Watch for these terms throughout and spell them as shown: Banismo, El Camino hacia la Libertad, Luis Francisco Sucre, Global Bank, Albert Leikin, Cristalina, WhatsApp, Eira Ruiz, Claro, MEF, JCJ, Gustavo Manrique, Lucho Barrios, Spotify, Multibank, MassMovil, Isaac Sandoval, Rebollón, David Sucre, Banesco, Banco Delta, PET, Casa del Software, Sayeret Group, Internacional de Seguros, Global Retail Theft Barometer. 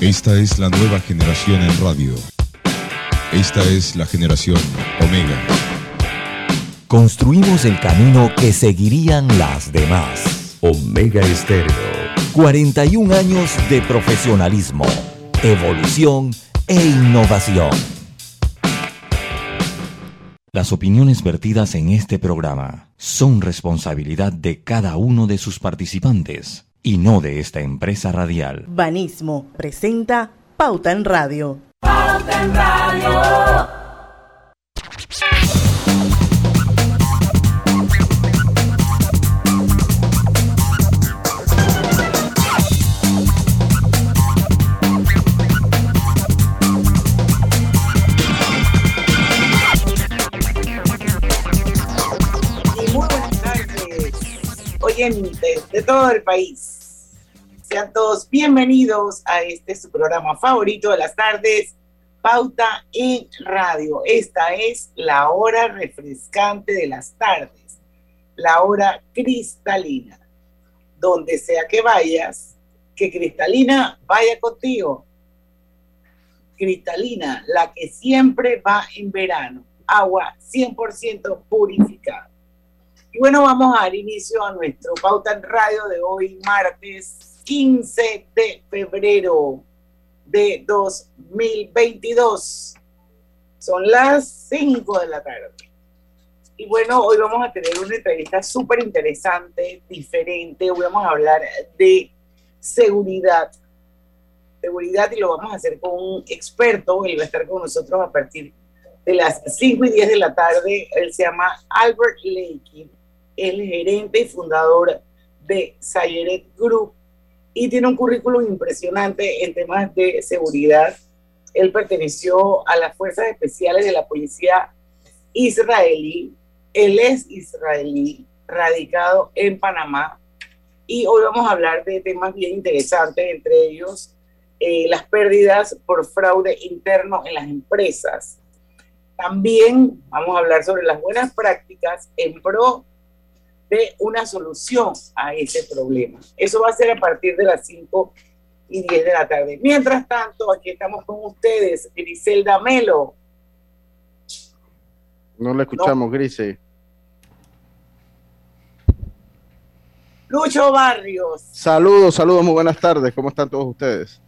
Esta es la nueva generación en radio. Esta es la generación Omega. Construimos el camino que seguirían las demás. Omega Estéreo. 41 años de profesionalismo, evolución e innovación. Las opiniones vertidas en este programa son responsabilidad de cada uno de sus participantes y no de esta empresa radial. Banismo presenta Pauta en Radio. ¡Pauta en Radio! De todo el país. Sean todos bienvenidos a este su programa favorito de las tardes, Pauta en Radio. Esta es la hora refrescante de las tardes, la hora cristalina. Donde sea que vayas, que Cristalina vaya contigo. Cristalina, la que siempre va en verano. Agua 100% purificada. Y bueno, vamos a dar inicio a nuestro Pauta en Radio de hoy, martes 15 de febrero de 2022. Son las 5 de la tarde. Y bueno, hoy vamos a tener una entrevista súper interesante, diferente. Hoy vamos a hablar de seguridad. Seguridad, y lo vamos a hacer con un experto. Él va a estar con nosotros a partir de las 5 y 10 de la tarde. Él se llama Albert Leikin. El gerente y fundador de Sayeret Group y tiene un currículum impresionante en temas de seguridad. Él perteneció a las Fuerzas Especiales de la Policía Israelí. Él es israelí, radicado en Panamá. Y hoy vamos a hablar de temas bien interesantes, entre ellos las pérdidas por fraude interno en las empresas. También vamos a hablar sobre las buenas prácticas en pro de una solución a ese problema. Eso va a ser a partir de las 5 y 10 de la tarde. Mientras tanto, aquí estamos con ustedes, Griselda Melo. No la escuchamos, no. Grise. Lucho Barrios. Saludos, muy buenas tardes. ¿Cómo están todos ustedes?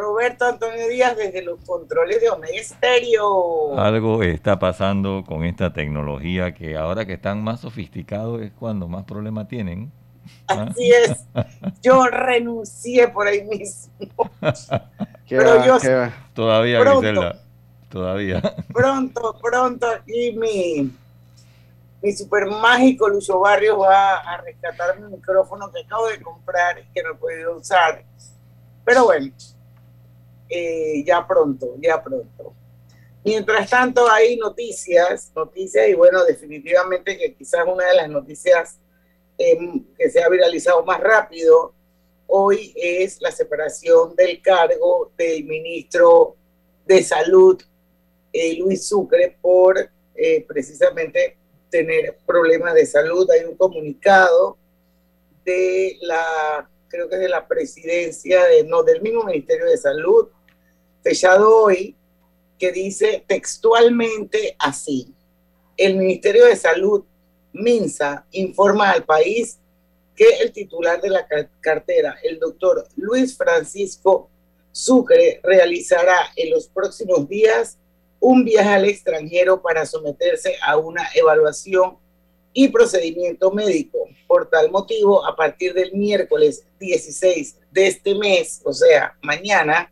Roberto Antonio Díaz desde los controles de Omega Estéreo. Algo está pasando con esta tecnología que ahora que están más sofisticados es cuando más problemas tienen. Así es. Yo renuncié por ahí mismo. Pero todavía, Griselda. Todavía. Pronto aquí mi super mágico Lucho Barrios va a rescatar mi micrófono que acabo de comprar y que no he podido usar. Pero bueno. Ya pronto. Mientras tanto hay noticias y bueno, definitivamente que quizás una de las noticias que se ha viralizado más rápido hoy es la separación del cargo del ministro de Salud, Luis Sucre, por precisamente tener problemas de salud. Hay un comunicado de la, creo que es de la presidencia, del mismo Ministerio de Salud, fechado hoy, que dice textualmente así: el Ministerio de Salud, MinSA, informa al país que el titular de la cartera, el doctor Luis Francisco Sucre, realizará en los próximos días un viaje al extranjero para someterse a una evaluación y procedimiento médico. Por tal motivo, a partir del miércoles 16 de este mes, o sea, mañana,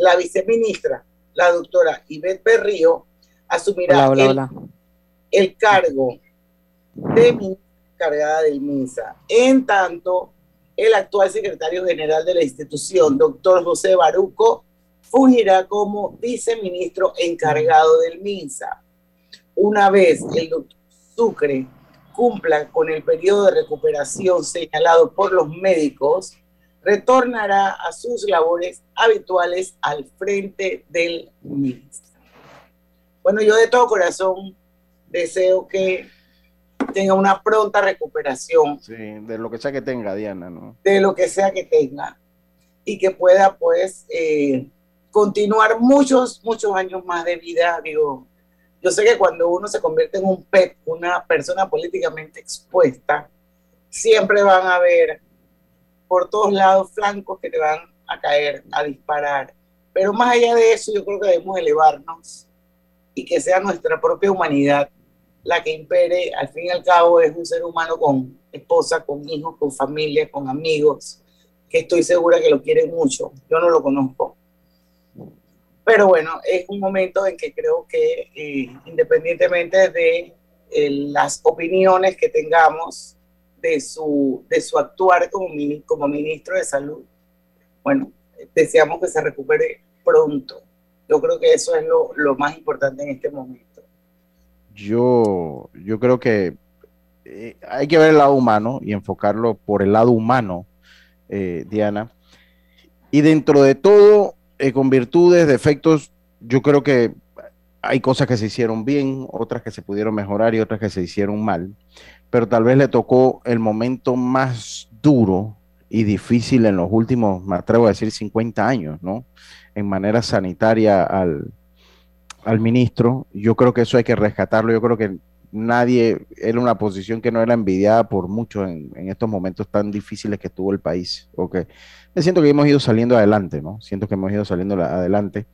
la viceministra, la doctora Ivette Berrío, asumirá el cargo de ministra encargada del MinSA. En tanto, el actual secretario general de la institución, doctor José Baruco, fungirá como viceministro encargado del MinSA. Una vez el doctor Sucre cumpla con el periodo de recuperación señalado por los médicos, retornará a sus labores habituales al frente del MinSA. Bueno, yo de todo corazón deseo que tenga una pronta recuperación. Sí, de lo que sea que tenga, Diana, ¿no? De lo que sea que tenga. y que pueda pues continuar muchos años más de vida. Digo, yo sé que cuando uno se convierte en un PET, una persona políticamente expuesta, siempre van a haber por todos lados flancos que te van a caer, a disparar. Pero más allá de eso, yo creo que debemos elevarnos y que sea nuestra propia humanidad la que impere. Al fin y al cabo es un ser humano con esposa, con hijos, con familia, con amigos, que estoy segura que lo quieren mucho. Yo no lo conozco. Pero bueno, es un momento en que creo que independientemente de las opiniones que tengamos de su actuar como ministro de Salud, bueno, deseamos que se recupere pronto. Yo creo que eso es lo más importante en este momento. Yo creo que hay que ver el lado humano y enfocarlo por el lado humano, Diana. Y dentro de todo, con virtudes, defectos, yo creo que hay cosas que se hicieron bien, otras que se pudieron mejorar y otras que se hicieron mal. Pero tal vez le tocó el momento más duro y difícil en los últimos, me atrevo a decir, 50 años, ¿no? En manera sanitaria al ministro. Yo creo que eso hay que rescatarlo. Yo creo que nadie, era una posición que no era envidiada por muchos en estos momentos tan difíciles que estuvo el país. Okay. Me siento que hemos ido saliendo adelante, ¿no? Siento que hemos ido saliendo adelante,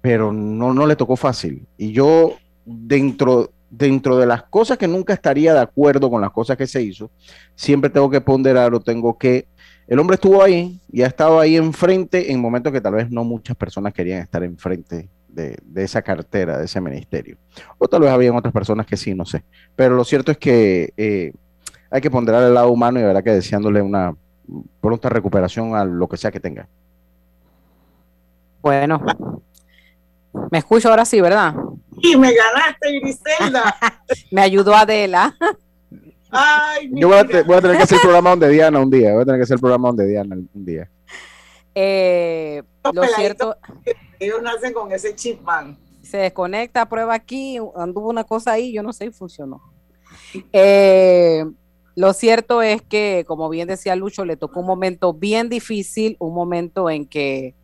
pero no le tocó fácil. Y yo, dentro de las cosas que nunca estaría de acuerdo con las cosas que se hizo, siempre tengo que ponderar o tengo que... El hombre estuvo ahí y ha estado ahí enfrente en momentos que tal vez no muchas personas querían estar enfrente de esa cartera, de ese ministerio. O tal vez habían otras personas que sí, no sé. Pero lo cierto es que hay que ponderar el lado humano y la verdad que deseándole una pronta recuperación a lo que sea que tenga. Bueno, me escucho ahora sí, ¿verdad? Y me ganaste, Griselda. Me ayudó Adela. Ay, yo voy a tener que hacer el programa donde Diana un día. Lo cierto, ellos nacen con ese chip, man. Se desconecta, prueba aquí, anduvo una cosa ahí, yo no sé, y funcionó. Lo cierto es que, como bien decía Lucho, le tocó un momento bien difícil, un momento en que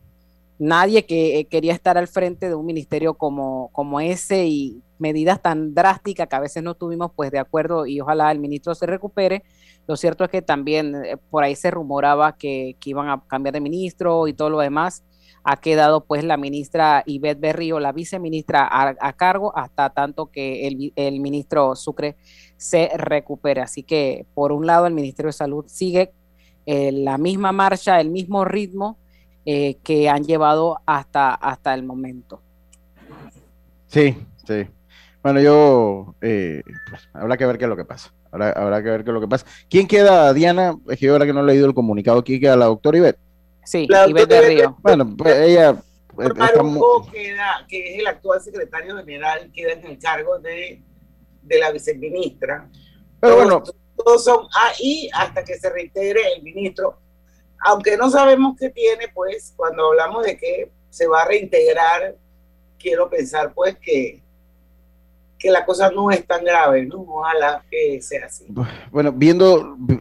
nadie que quería estar al frente de un ministerio como ese y medidas tan drásticas que a veces no estuvimos pues de acuerdo y ojalá el ministro se recupere. Lo cierto es que también por ahí se rumoraba que iban a cambiar de ministro y todo lo demás. Ha quedado pues la ministra Ivette Berrío, la viceministra a cargo hasta tanto que el ministro Sucre se recupere. Así que por un lado el Ministerio de Salud sigue la misma marcha, el mismo ritmo que han llevado hasta el momento. Sí. Bueno, yo... pues, habrá que ver qué es lo que pasa. Habrá que ver qué es lo que pasa. ¿Quién queda, Diana? Es que yo ahora que no he leído el comunicado aquí, queda la doctora Ivette. Sí, la Ivette Berrío. Bueno, pues ella... Baruco queda, que es el actual secretario general, queda en el cargo de la viceministra. Pero bueno... Todos son ahí hasta que se reitere el ministro. Aunque no sabemos qué tiene, pues, cuando hablamos de que se va a reintegrar, quiero pensar, pues, que la cosa no es tan grave, ¿no? Ojalá que sea así. Bueno,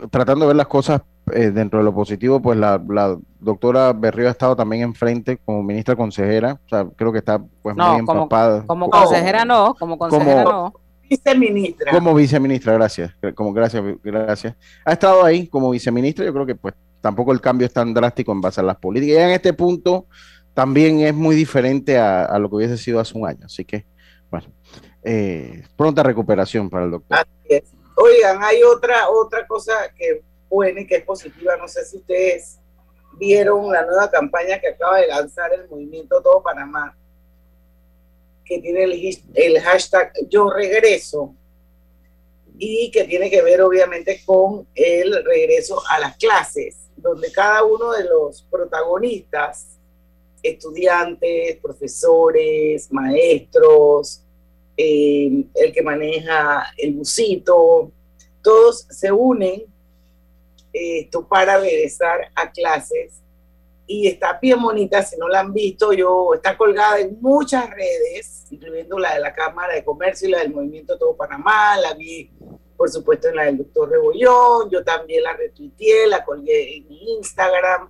tratando de ver las cosas dentro de lo positivo, pues la doctora Berrío ha estado también enfrente como ministra consejera, o sea, creo que está pues muy empapada. Como consejera no. Viceministra. Como viceministra, gracias. Gracias. Ha estado ahí como viceministra, yo creo que pues tampoco el cambio es tan drástico en base a las políticas. Ya en este punto también es muy diferente a lo que hubiese sido hace un año. Así que, bueno, pronta recuperación para el doctor. Así es. Oigan, hay otra cosa que buena y que es positiva. No sé si ustedes vieron la nueva campaña que acaba de lanzar el Movimiento Todo Panamá, que tiene el hashtag Yo Regreso y que tiene que ver obviamente con el regreso a las clases, donde cada uno de los protagonistas, estudiantes, profesores, maestros, el que maneja el busito, todos se unen para regresar a clases y está bien bonita. Si no la han visto, está colgada en muchas redes, incluyendo la de la Cámara de Comercio y la del Movimiento Todo Panamá. La vi, por supuesto, en la del doctor Rebollón. Yo también la retuiteé, la colgué en mi Instagram.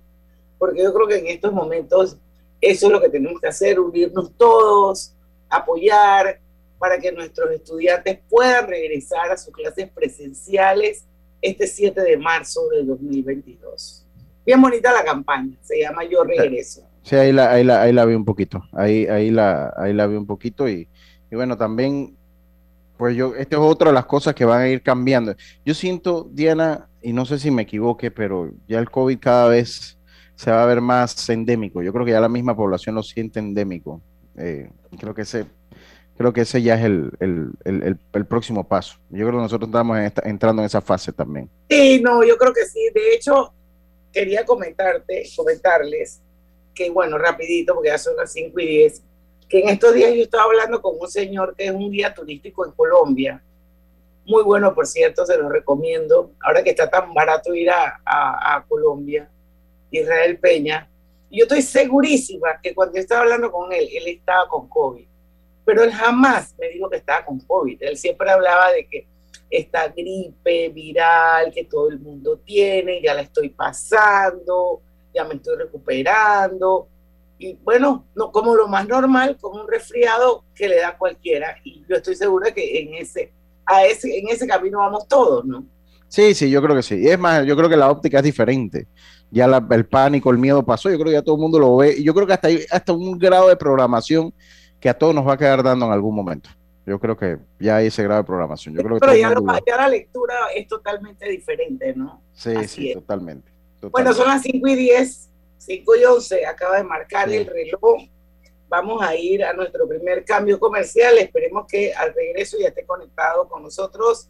porque yo creo que en estos momentos eso es lo que tenemos que hacer, unirnos todos, apoyar para que nuestros estudiantes puedan regresar a sus clases presenciales este 7 de marzo del 2022. Bien bonita la campaña, se llama Yo Regreso. Sí, ahí la vi un poquito, ahí la vi un poquito y bueno, también, pues yo, esta es otra de las cosas que van a ir cambiando. Yo siento, Diana, y no sé si me equivoque, pero ya el COVID cada vez se va a ver más endémico. Yo creo que ya la misma población lo siente endémico. Creo que ese ya es el próximo paso. Yo creo que nosotros estamos entrando en esa fase también. Sí, no, yo creo que sí. De hecho, quería comentarles que, bueno, rapidito, porque ya son las 5:10, que en estos días yo estaba hablando con un señor que es un guía turístico en Colombia. Muy bueno, por cierto, se lo recomiendo. Ahora que está tan barato ir a Colombia, Israel Peña. Y yo estoy segurísima que cuando yo estaba hablando con él, él estaba con COVID. Pero él jamás me dijo que estaba con COVID. Él siempre hablaba de que esta gripe viral que todo el mundo tiene, ya la estoy pasando, ya me estoy recuperando. Y bueno, no, como lo más normal, como un resfriado que le da a cualquiera. Y yo estoy segura que en ese camino vamos todos, ¿no? Sí, yo creo que sí. Y es más, yo creo que la óptica es diferente. Ya el pánico, el miedo pasó. Yo creo que ya todo el mundo lo ve. Y yo creo que hasta un grado de programación que a todos nos va a quedar dando en algún momento. Yo creo que ya hay ese grado de programación. Yo creo que pero ya la lectura es totalmente diferente, ¿no? Sí, totalmente. Bueno, son las 5:10. 5:11, acaba de marcar el reloj. Vamos a ir a nuestro primer cambio comercial. Esperemos que al regreso ya esté conectado con nosotros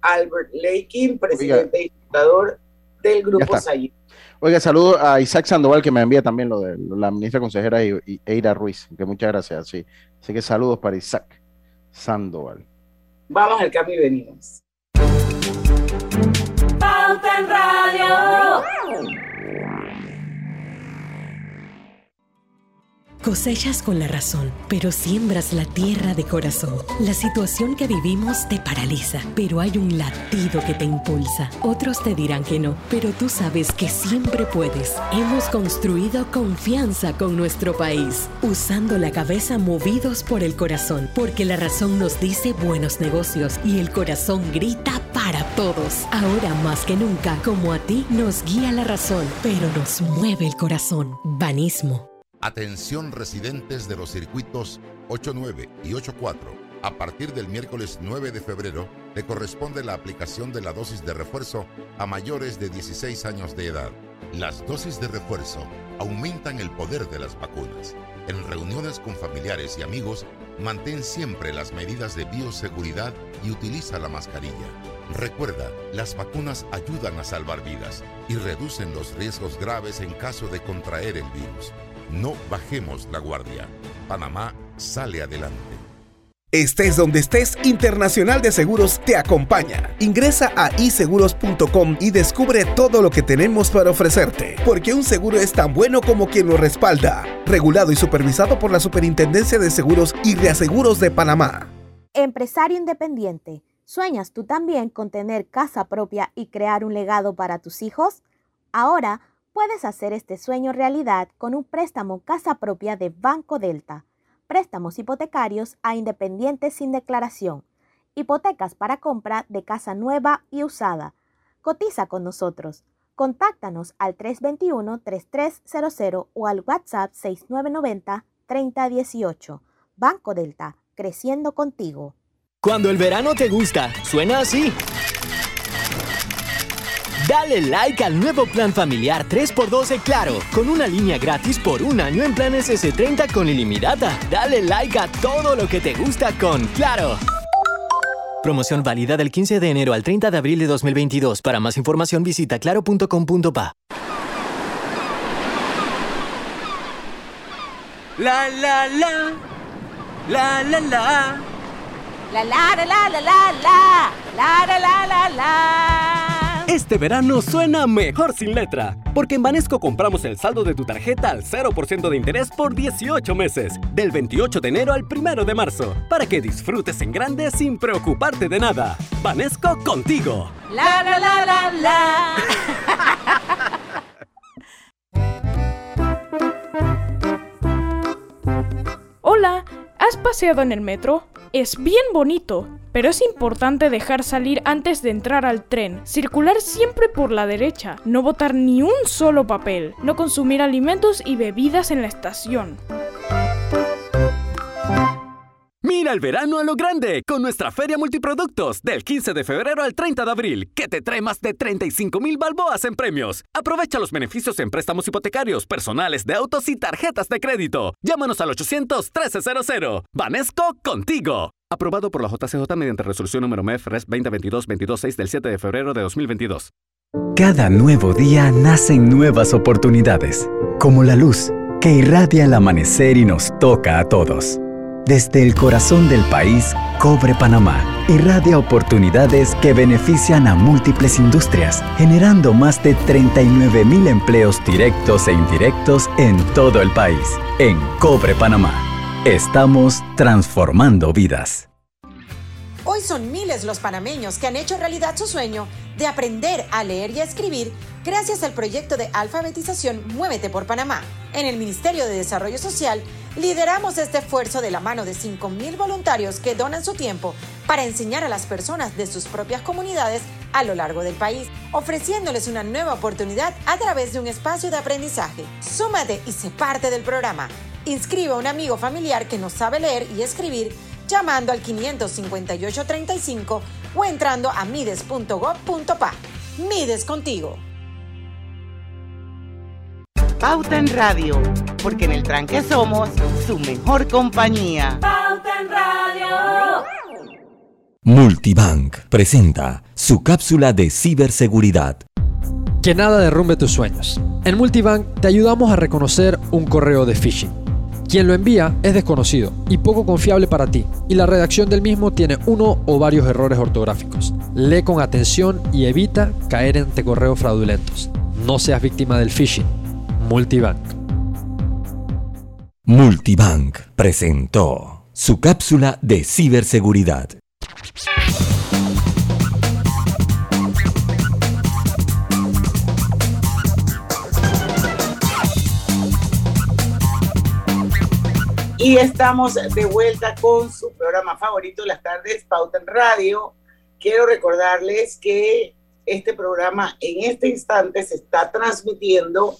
Albert Leikin, presidente y fundador del Grupo Sayeret. Oiga, saludo a Isaac Sandoval, que me envía también lo de la ministra consejera Eira Ruiz, que muchas gracias. Sí. Así que saludos para Isaac Sandoval. Vamos al cambio y venimos. Pauta en Radio. Cosechas con la razón, pero siembras la tierra de corazón. La situación que vivimos te paraliza, pero hay un latido que te impulsa. Otros te dirán que no, pero tú sabes que siempre puedes. Hemos construido confianza con nuestro país, usando la cabeza movidos por el corazón, porque la razón nos dice buenos negocios y el corazón grita para todos. Ahora más que nunca, como a ti, nos guía la razón, pero nos mueve el corazón. Banismo. Atención residentes de los circuitos 8.9 y 8.4. A partir del miércoles 9 de febrero, le corresponde la aplicación de la dosis de refuerzo a mayores de 16 años de edad. Las dosis de refuerzo aumentan el poder de las vacunas. En reuniones con familiares y amigos, mantén siempre las medidas de bioseguridad y utiliza la mascarilla. Recuerda, las vacunas ayudan a salvar vidas y reducen los riesgos graves en caso de contraer el virus. No bajemos la guardia. Panamá sale adelante. Estés donde estés, Internacional de Seguros te acompaña. Ingresa a iseguros.com y descubre todo lo que tenemos para ofrecerte. Porque un seguro es tan bueno como quien lo respalda. Regulado y supervisado por la Superintendencia de Seguros y Reaseguros de Panamá. Empresario independiente, ¿sueñas tú también con tener casa propia y crear un legado para tus hijos? Ahora, puedes hacer este sueño realidad con un préstamo casa propia de Banco Delta, préstamos hipotecarios a independientes sin declaración, hipotecas para compra de casa nueva y usada. Cotiza con nosotros. Contáctanos al 321-3300 o al WhatsApp 6990-3018. Banco Delta, creciendo contigo. Cuando el verano te gusta, suena así. Dale like al nuevo plan familiar 3x12 Claro, con una línea gratis por un año en planes S30 con ilimitada. Dale like a todo lo que te gusta con Claro. Promoción válida del 15 de enero al 30 de abril de 2022. Para más información visita claro.com.pa. La la la la la la la la la la la la la la la la. Este verano suena mejor sin letra, porque en Banesco compramos el saldo de tu tarjeta al 0% de interés por 18 meses, del 28 de enero al 1 de marzo, para que disfrutes en grande sin preocuparte de nada. Banesco contigo. La la la la la. paseada en el metro? Es bien bonito, pero es importante dejar salir antes de entrar al tren, circular siempre por la derecha, no botar ni un solo papel, no consumir alimentos y bebidas en la estación. Mira el verano a lo grande con nuestra Feria Multiproductos del 15 de febrero al 30 de abril, que te trae más de 35,000 balboas en premios. Aprovecha los beneficios en préstamos hipotecarios, personales de autos y tarjetas de crédito. Llámanos al 800-1300. Banesco contigo. Aprobado por la JCJ mediante resolución número MEF Res 2022-226 del 7 de febrero de 2022. Cada nuevo día nacen nuevas oportunidades, como la luz que irradia el amanecer y nos toca a todos. Desde el corazón del país, Cobre Panamá irradia oportunidades que benefician a múltiples industrias, generando más de 39,000 empleos directos e indirectos en todo el país. En Cobre Panamá, estamos transformando vidas. Hoy son miles los panameños que han hecho realidad su sueño de aprender a leer y a escribir gracias al proyecto de alfabetización Muévete por Panamá. En el Ministerio de Desarrollo Social, lideramos este esfuerzo de la mano de 5,000 voluntarios que donan su tiempo para enseñar a las personas de sus propias comunidades a lo largo del país, ofreciéndoles una nueva oportunidad a través de un espacio de aprendizaje. Súmate y sé parte del programa. Inscribe a un amigo familiar que no sabe leer y escribir llamando al 558-35 o entrando a mides.gov.pa. Mides contigo. Pauta en Radio, porque en el tranque somos su mejor compañía. Pauta en Radio. Multibank presenta su cápsula de ciberseguridad. Que nada derrumbe tus sueños. En Multibank te ayudamos a reconocer un correo de phishing. Quien lo envía es desconocido y poco confiable para ti, y la redacción del mismo tiene uno o varios errores ortográficos. Lee con atención y evita caer ante correos fraudulentos. No seas víctima del phishing. Multibank. Multibank presentó su cápsula de ciberseguridad. Y estamos de vuelta con su programa favorito de las tardes, Pauta en Radio. Quiero recordarles que este programa en este instante se está transmitiendo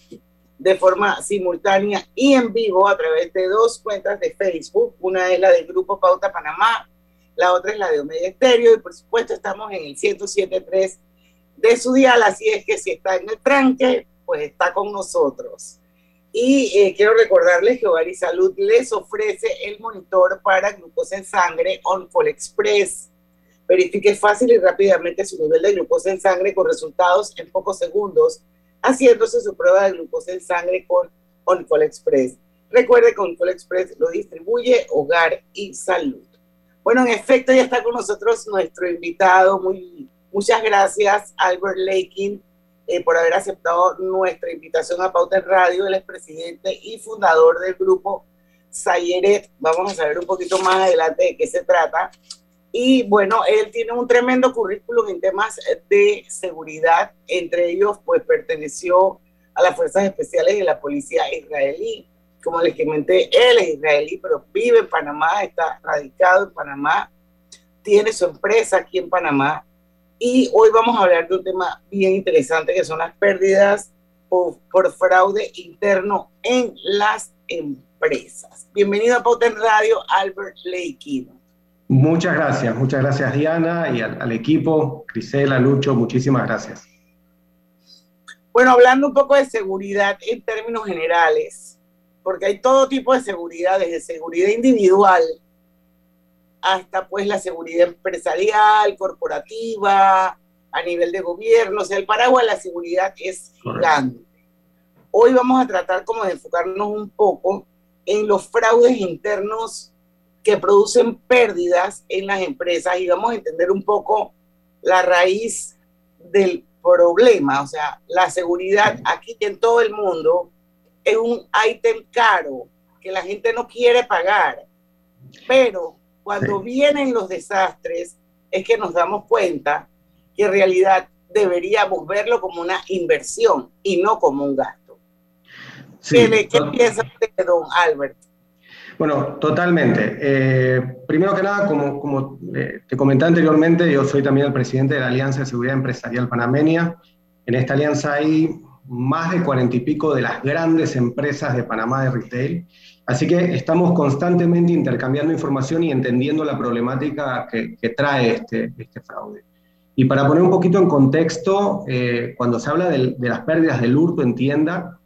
de forma simultánea y en vivo a través de dos cuentas de Facebook. Una es la del Grupo Pauta Panamá, la otra es la de Omega Estéreo, y por supuesto estamos en el 107.3 de su dial, así es que si está en el tranque, pues está con nosotros. Y quiero recordarles que Hogar y Salud les ofrece el monitor para glucosa en sangre OnCall Express. Verifique fácil y rápidamente su nivel de glucosa en sangre con resultados en pocos segundos, haciéndose su prueba de glucosa en sangre con OnCall Express. Recuerde que OnCall Express lo distribuye Hogar y Salud. Bueno, en efecto, ya está con nosotros nuestro invitado. Muchas gracias, Albert Leikin, por haber aceptado nuestra invitación a Pauta en Radio. Él es presidente y fundador del grupo Sayeret. Vamos a saber un poquito más adelante de qué se trata. Y bueno, él tiene un tremendo currículum en temas de seguridad. Entre ellos, pues perteneció a las Fuerzas Especiales de la Policía Israelí. Como les comenté, él es israelí, pero vive en Panamá, está radicado en Panamá, tiene su empresa aquí en Panamá. Y hoy vamos a hablar de un tema bien interesante, que son las pérdidas por fraude interno en las empresas. Bienvenido a Pauta en Radio, Albert Leikin. Muchas gracias Diana y al equipo, Griselda, Lucho, muchísimas gracias. Bueno, hablando un poco de seguridad en términos generales, porque hay todo tipo de seguridad, desde seguridad individual hasta pues la seguridad empresarial, corporativa, a nivel de gobierno, o sea, el paraguas de la seguridad es gigante. Hoy vamos a tratar como de enfocarnos un poco en los fraudes internos que producen pérdidas en las empresas y vamos a entender un poco la raíz del problema. O sea, la seguridad aquí en todo el mundo es un ítem caro que la gente no quiere pagar. Pero cuando vienen los desastres es que nos damos cuenta que en realidad deberíamos verlo como una inversión y no como un gasto. Sí, ¿Qué piensa usted, don Albert? Bueno, totalmente. Primero que nada, como te comenté anteriormente, yo soy también el presidente de la Alianza de Seguridad Empresarial Panameña. En esta alianza hay más de 40 y pico de las grandes empresas de Panamá de retail. Así que estamos constantemente intercambiando información y entendiendo la problemática que trae este fraude. Y para poner un poquito en contexto, cuando se habla de las pérdidas del hurto en tienda,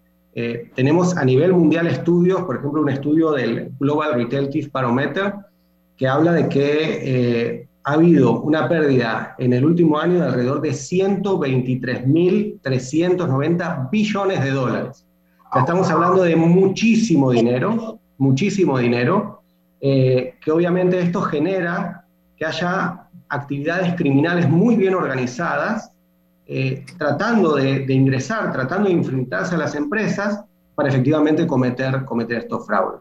tenemos a nivel mundial estudios, por ejemplo, un estudio del Global Retail Theft Barometer, que habla de que ha habido una pérdida en el último año de alrededor de 123.390 billones de dólares. Estamos hablando de muchísimo dinero, que obviamente esto genera que haya actividades criminales muy bien organizadas, tratando de ingresar, tratando de infiltrarse a las empresas para efectivamente cometer estos fraudes.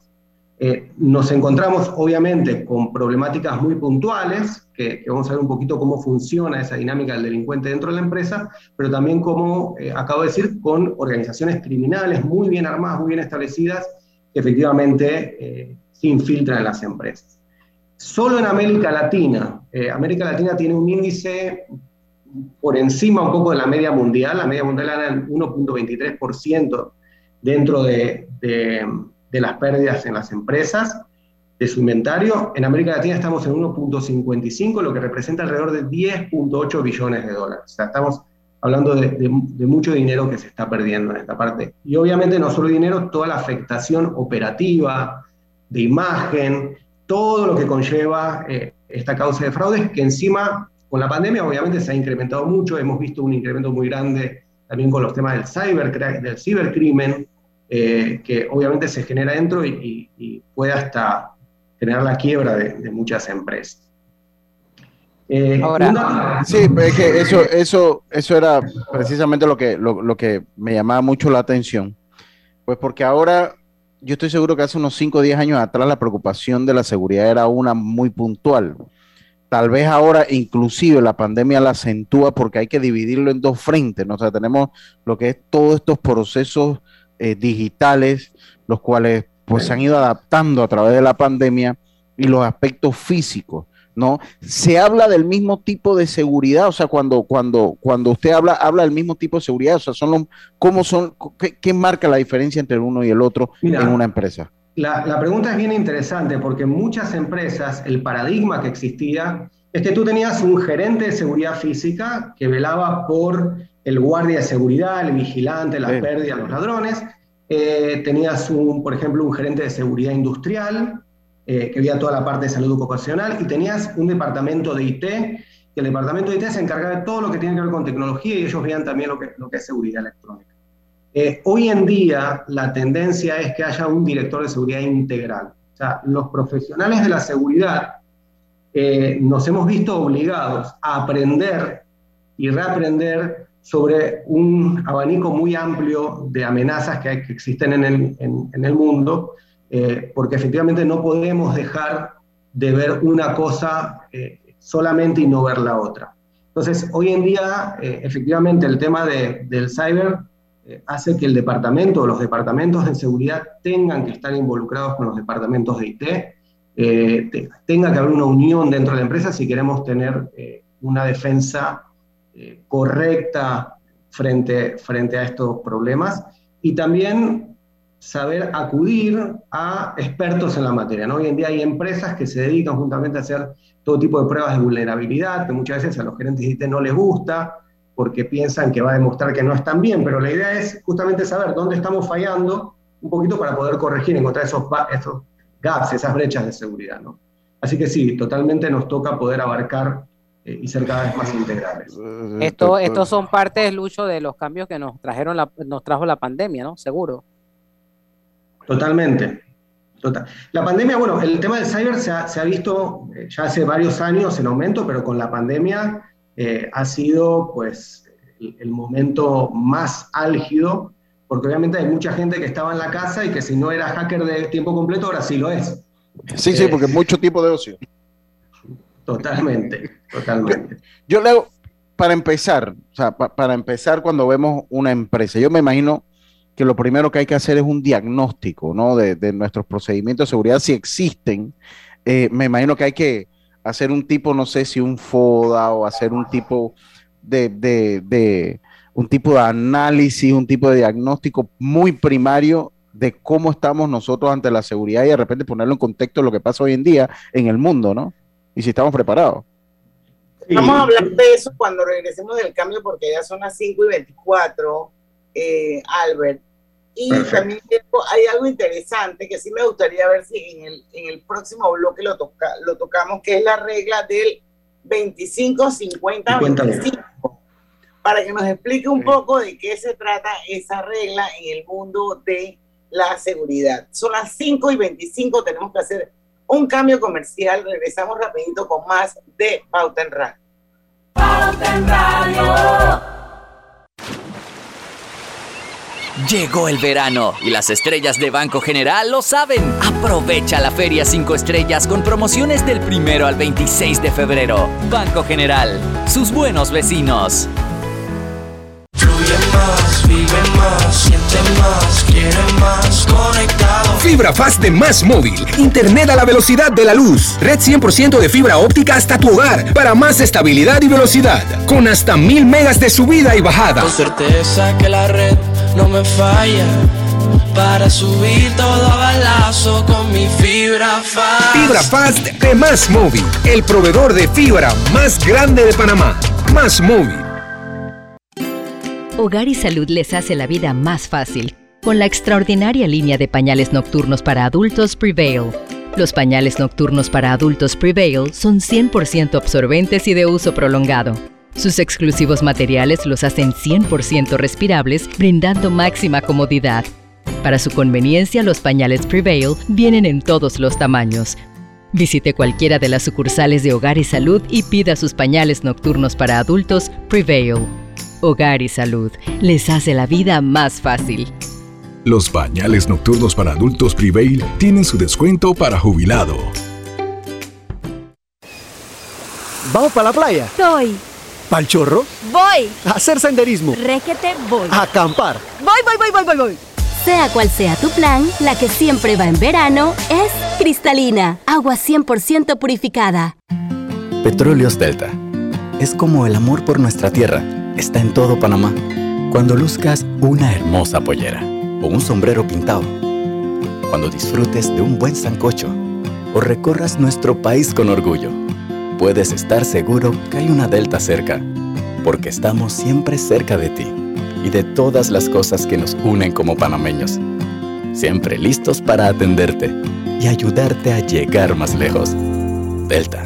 Nos encontramos obviamente con problemáticas muy puntuales, que vamos a ver un poquito cómo funciona esa dinámica del delincuente dentro de la empresa, pero también, como acabo de decir, con organizaciones criminales muy bien armadas, muy bien establecidas, que efectivamente se infiltran en las empresas. Solo en América Latina, tiene un índice por encima un poco de la media mundial era el 1.23% dentro de las pérdidas en las empresas, de su inventario. En América Latina estamos en 1.55, lo que representa alrededor de 10.8 billones de dólares. O sea, estamos hablando de mucho dinero que se está perdiendo en esta parte. Y obviamente no solo dinero, toda la afectación operativa, de imagen, todo lo que conlleva esta causa de fraudes, que encima con la pandemia obviamente se ha incrementado mucho. Hemos visto un incremento muy grande también con los temas del cibercrimen, que obviamente se genera dentro y puede hasta generar la quiebra de muchas empresas. Ahora, sí, es que eso era precisamente lo que me llamaba mucho la atención, pues porque ahora, yo estoy seguro que hace unos 5 o 10 años atrás la preocupación de la seguridad era una muy puntual. Tal vez ahora inclusive la pandemia la acentúa porque hay que dividirlo en dos frentes, ¿no? O sea, tenemos lo que es todos estos procesos digitales, los cuales pues se han ido adaptando a través de la pandemia, y los aspectos físicos, ¿no? Se habla del mismo tipo de seguridad, o sea, cuando usted habla del mismo tipo de seguridad, o sea, ¿qué marca la diferencia entre uno y el otro? Mira, en una empresa. La pregunta es bien interesante, porque en muchas empresas el paradigma que existía es que tú tenías un gerente de seguridad física que velaba por el guardia de seguridad, el vigilante, las pérdidas, los ladrones. Tenías, por ejemplo, un gerente de seguridad industrial, que veía toda la parte de salud ocupacional, y tenías un departamento de IT, que el departamento de IT se encargaba de todo lo que tiene que ver con tecnología, y ellos veían también lo que es seguridad electrónica. Hoy en día la tendencia es que haya un director de seguridad integral. O sea, los profesionales de la seguridad nos hemos visto obligados a aprender y reaprender sobre un abanico muy amplio de amenazas que existen en el mundo, porque efectivamente no podemos dejar de ver una cosa solamente y no ver la otra. Entonces, hoy en día, efectivamente, el tema del cyber hace que el departamento o los departamentos de seguridad tengan que estar involucrados con los departamentos de IT, tenga que haber una unión dentro de la empresa si queremos tener una defensa correcta frente a estos problemas, y también saber acudir a expertos en la materia, ¿no? Hoy en día hay empresas que se dedican justamente a hacer todo tipo de pruebas de vulnerabilidad, que muchas veces a los gerentes de IT no les gusta, porque piensan que va a demostrar que no están bien, pero la idea es justamente saber dónde estamos fallando un poquito para poder corregir, encontrar esos gaps, esas brechas de seguridad, ¿no? Así que sí, totalmente nos toca poder abarcar y ser cada vez más integrales. Estos son partes, Lucho, de los cambios que nos trajo la pandemia, ¿no? Seguro. Totalmente. La pandemia, bueno, el tema del cyber se ha visto ya hace varios años en aumento, pero con la pandemia ha sido pues el momento más álgido, porque obviamente hay mucha gente que estaba en la casa y que si no era hacker de tiempo completo, ahora sí lo es. Sí, porque mucho tipo de ocio. Totalmente. Yo leo, para empezar, cuando vemos una empresa, yo me imagino que lo primero que hay que hacer es un diagnóstico, ¿no?, de nuestros procedimientos de seguridad, si existen. Me imagino que hay que hacer un tipo, no sé si un FODA, o hacer un tipo de un tipo de análisis, un tipo de diagnóstico muy primario de cómo estamos nosotros ante la seguridad, y de repente ponerlo en contexto de lo que pasa hoy en día en el mundo, ¿no? Y si estamos preparados. Vamos a hablar de eso cuando regresemos del cambio, porque ya son las 5:24, Albert. Y perfecto. También hay algo interesante que sí me gustaría ver si en el próximo bloque lo tocamos, que es la regla del 25-50-25. Para que nos explique un poco de qué se trata esa regla en el mundo de la seguridad. Son las 5:25, tenemos que hacer un cambio comercial. Regresamos rapidito con más de Pauta en Radio. Pauta en Radio. Llegó el verano y las estrellas de Banco General lo saben. Aprovecha la Feria 5 Estrellas con promociones del 1 al 26 de febrero. Banco General, sus buenos vecinos. Fluye más, vive más, siente más, quiere más, conectado. Fibra Fast de MassMovil. Internet a la velocidad de la luz. Red 100% de fibra óptica hasta tu hogar para más estabilidad y velocidad. Con hasta 1000 megas de subida y bajada. Con certeza que la red no me falla. Para subir todo a balazo con mi Fibra Fast. Fibra Fast de MassMovil. El proveedor de fibra más grande de Panamá. MassMovil. Hogar y Salud les hace la vida más fácil con la extraordinaria línea de pañales nocturnos para adultos Prevail. Los pañales nocturnos para adultos Prevail son 100% absorbentes y de uso prolongado. Sus exclusivos materiales los hacen 100% respirables, brindando máxima comodidad. Para su conveniencia, los pañales Prevail vienen en todos los tamaños. Visite cualquiera de las sucursales de Hogar y Salud y pida sus pañales nocturnos para adultos Prevail. Hogar y Salud les hace la vida más fácil. Los pañales nocturnos para adultos Prevail tienen su descuento para jubilado. ¿Vamos para la playa? Soy. ¿Pa'l chorro? Voy. ¿A hacer senderismo? Réquete voy. ¿A acampar? Voy. Sea cual sea tu plan, la que siempre va en verano es Cristalina, agua 100% purificada. Petróleos Delta. Es como el amor por nuestra tierra. Está en todo Panamá. Cuando luzcas una hermosa pollera o un sombrero pintado, cuando disfrutes de un buen sancocho o recorras nuestro país con orgullo, puedes estar seguro que hay una Delta cerca, porque estamos siempre cerca de ti y de todas las cosas que nos unen como panameños, siempre listos para atenderte y ayudarte a llegar más lejos. Delta.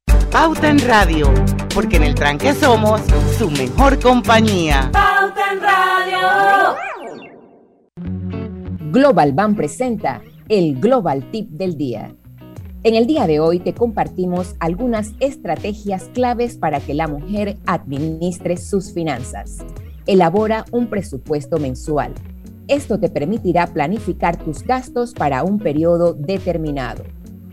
Pauta en Radio, porque en el tranque somos su mejor compañía. Pauta en Radio. Global Bank presenta el Global Tip del Día. En el día de hoy te compartimos algunas estrategias claves para que la mujer administre sus finanzas. Elabora un presupuesto mensual. Esto te permitirá planificar tus gastos para un periodo determinado.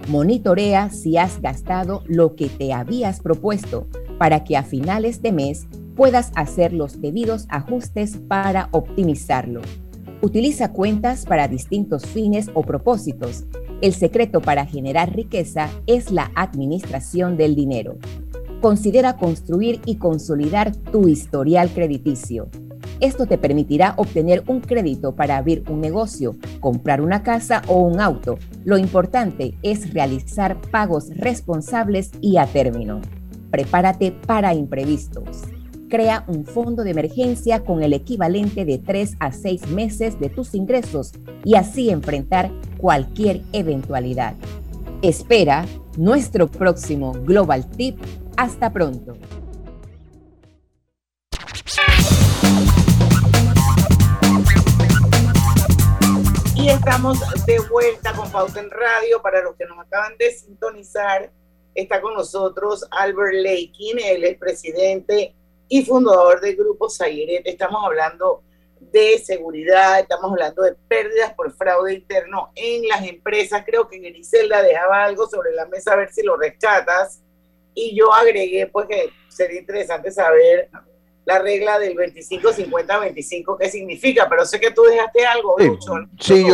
Monitorea si has gastado lo que te habías propuesto para que a finales de mes puedas hacer los debidos ajustes para optimizarlo. Utiliza cuentas para distintos fines o propósitos. El secreto para generar riqueza es la administración del dinero. Considera construir y consolidar tu historial crediticio. Esto te permitirá obtener un crédito para abrir un negocio, comprar una casa o un auto. Lo importante es realizar pagos responsables y a término. Prepárate para imprevistos. Crea un fondo de emergencia con el equivalente de 3 a 6 meses de tus ingresos y así enfrentar cualquier eventualidad. Espera nuestro próximo Global Tip. Hasta pronto. Y estamos de vuelta con Pauta en Radio. Para los que nos acaban de sintonizar, está con nosotros Albert Leikin, él es presidente y fundador del Grupo Sayeret. Estamos hablando de seguridad, estamos hablando de pérdidas por fraude interno en las empresas. Creo que Griselda dejaba algo sobre la mesa, a ver si lo rescatas. Y yo agregué, pues, que sería interesante saber la regla del 25-50-25, qué significa, pero sé que tú dejaste algo, Lucho. Sí,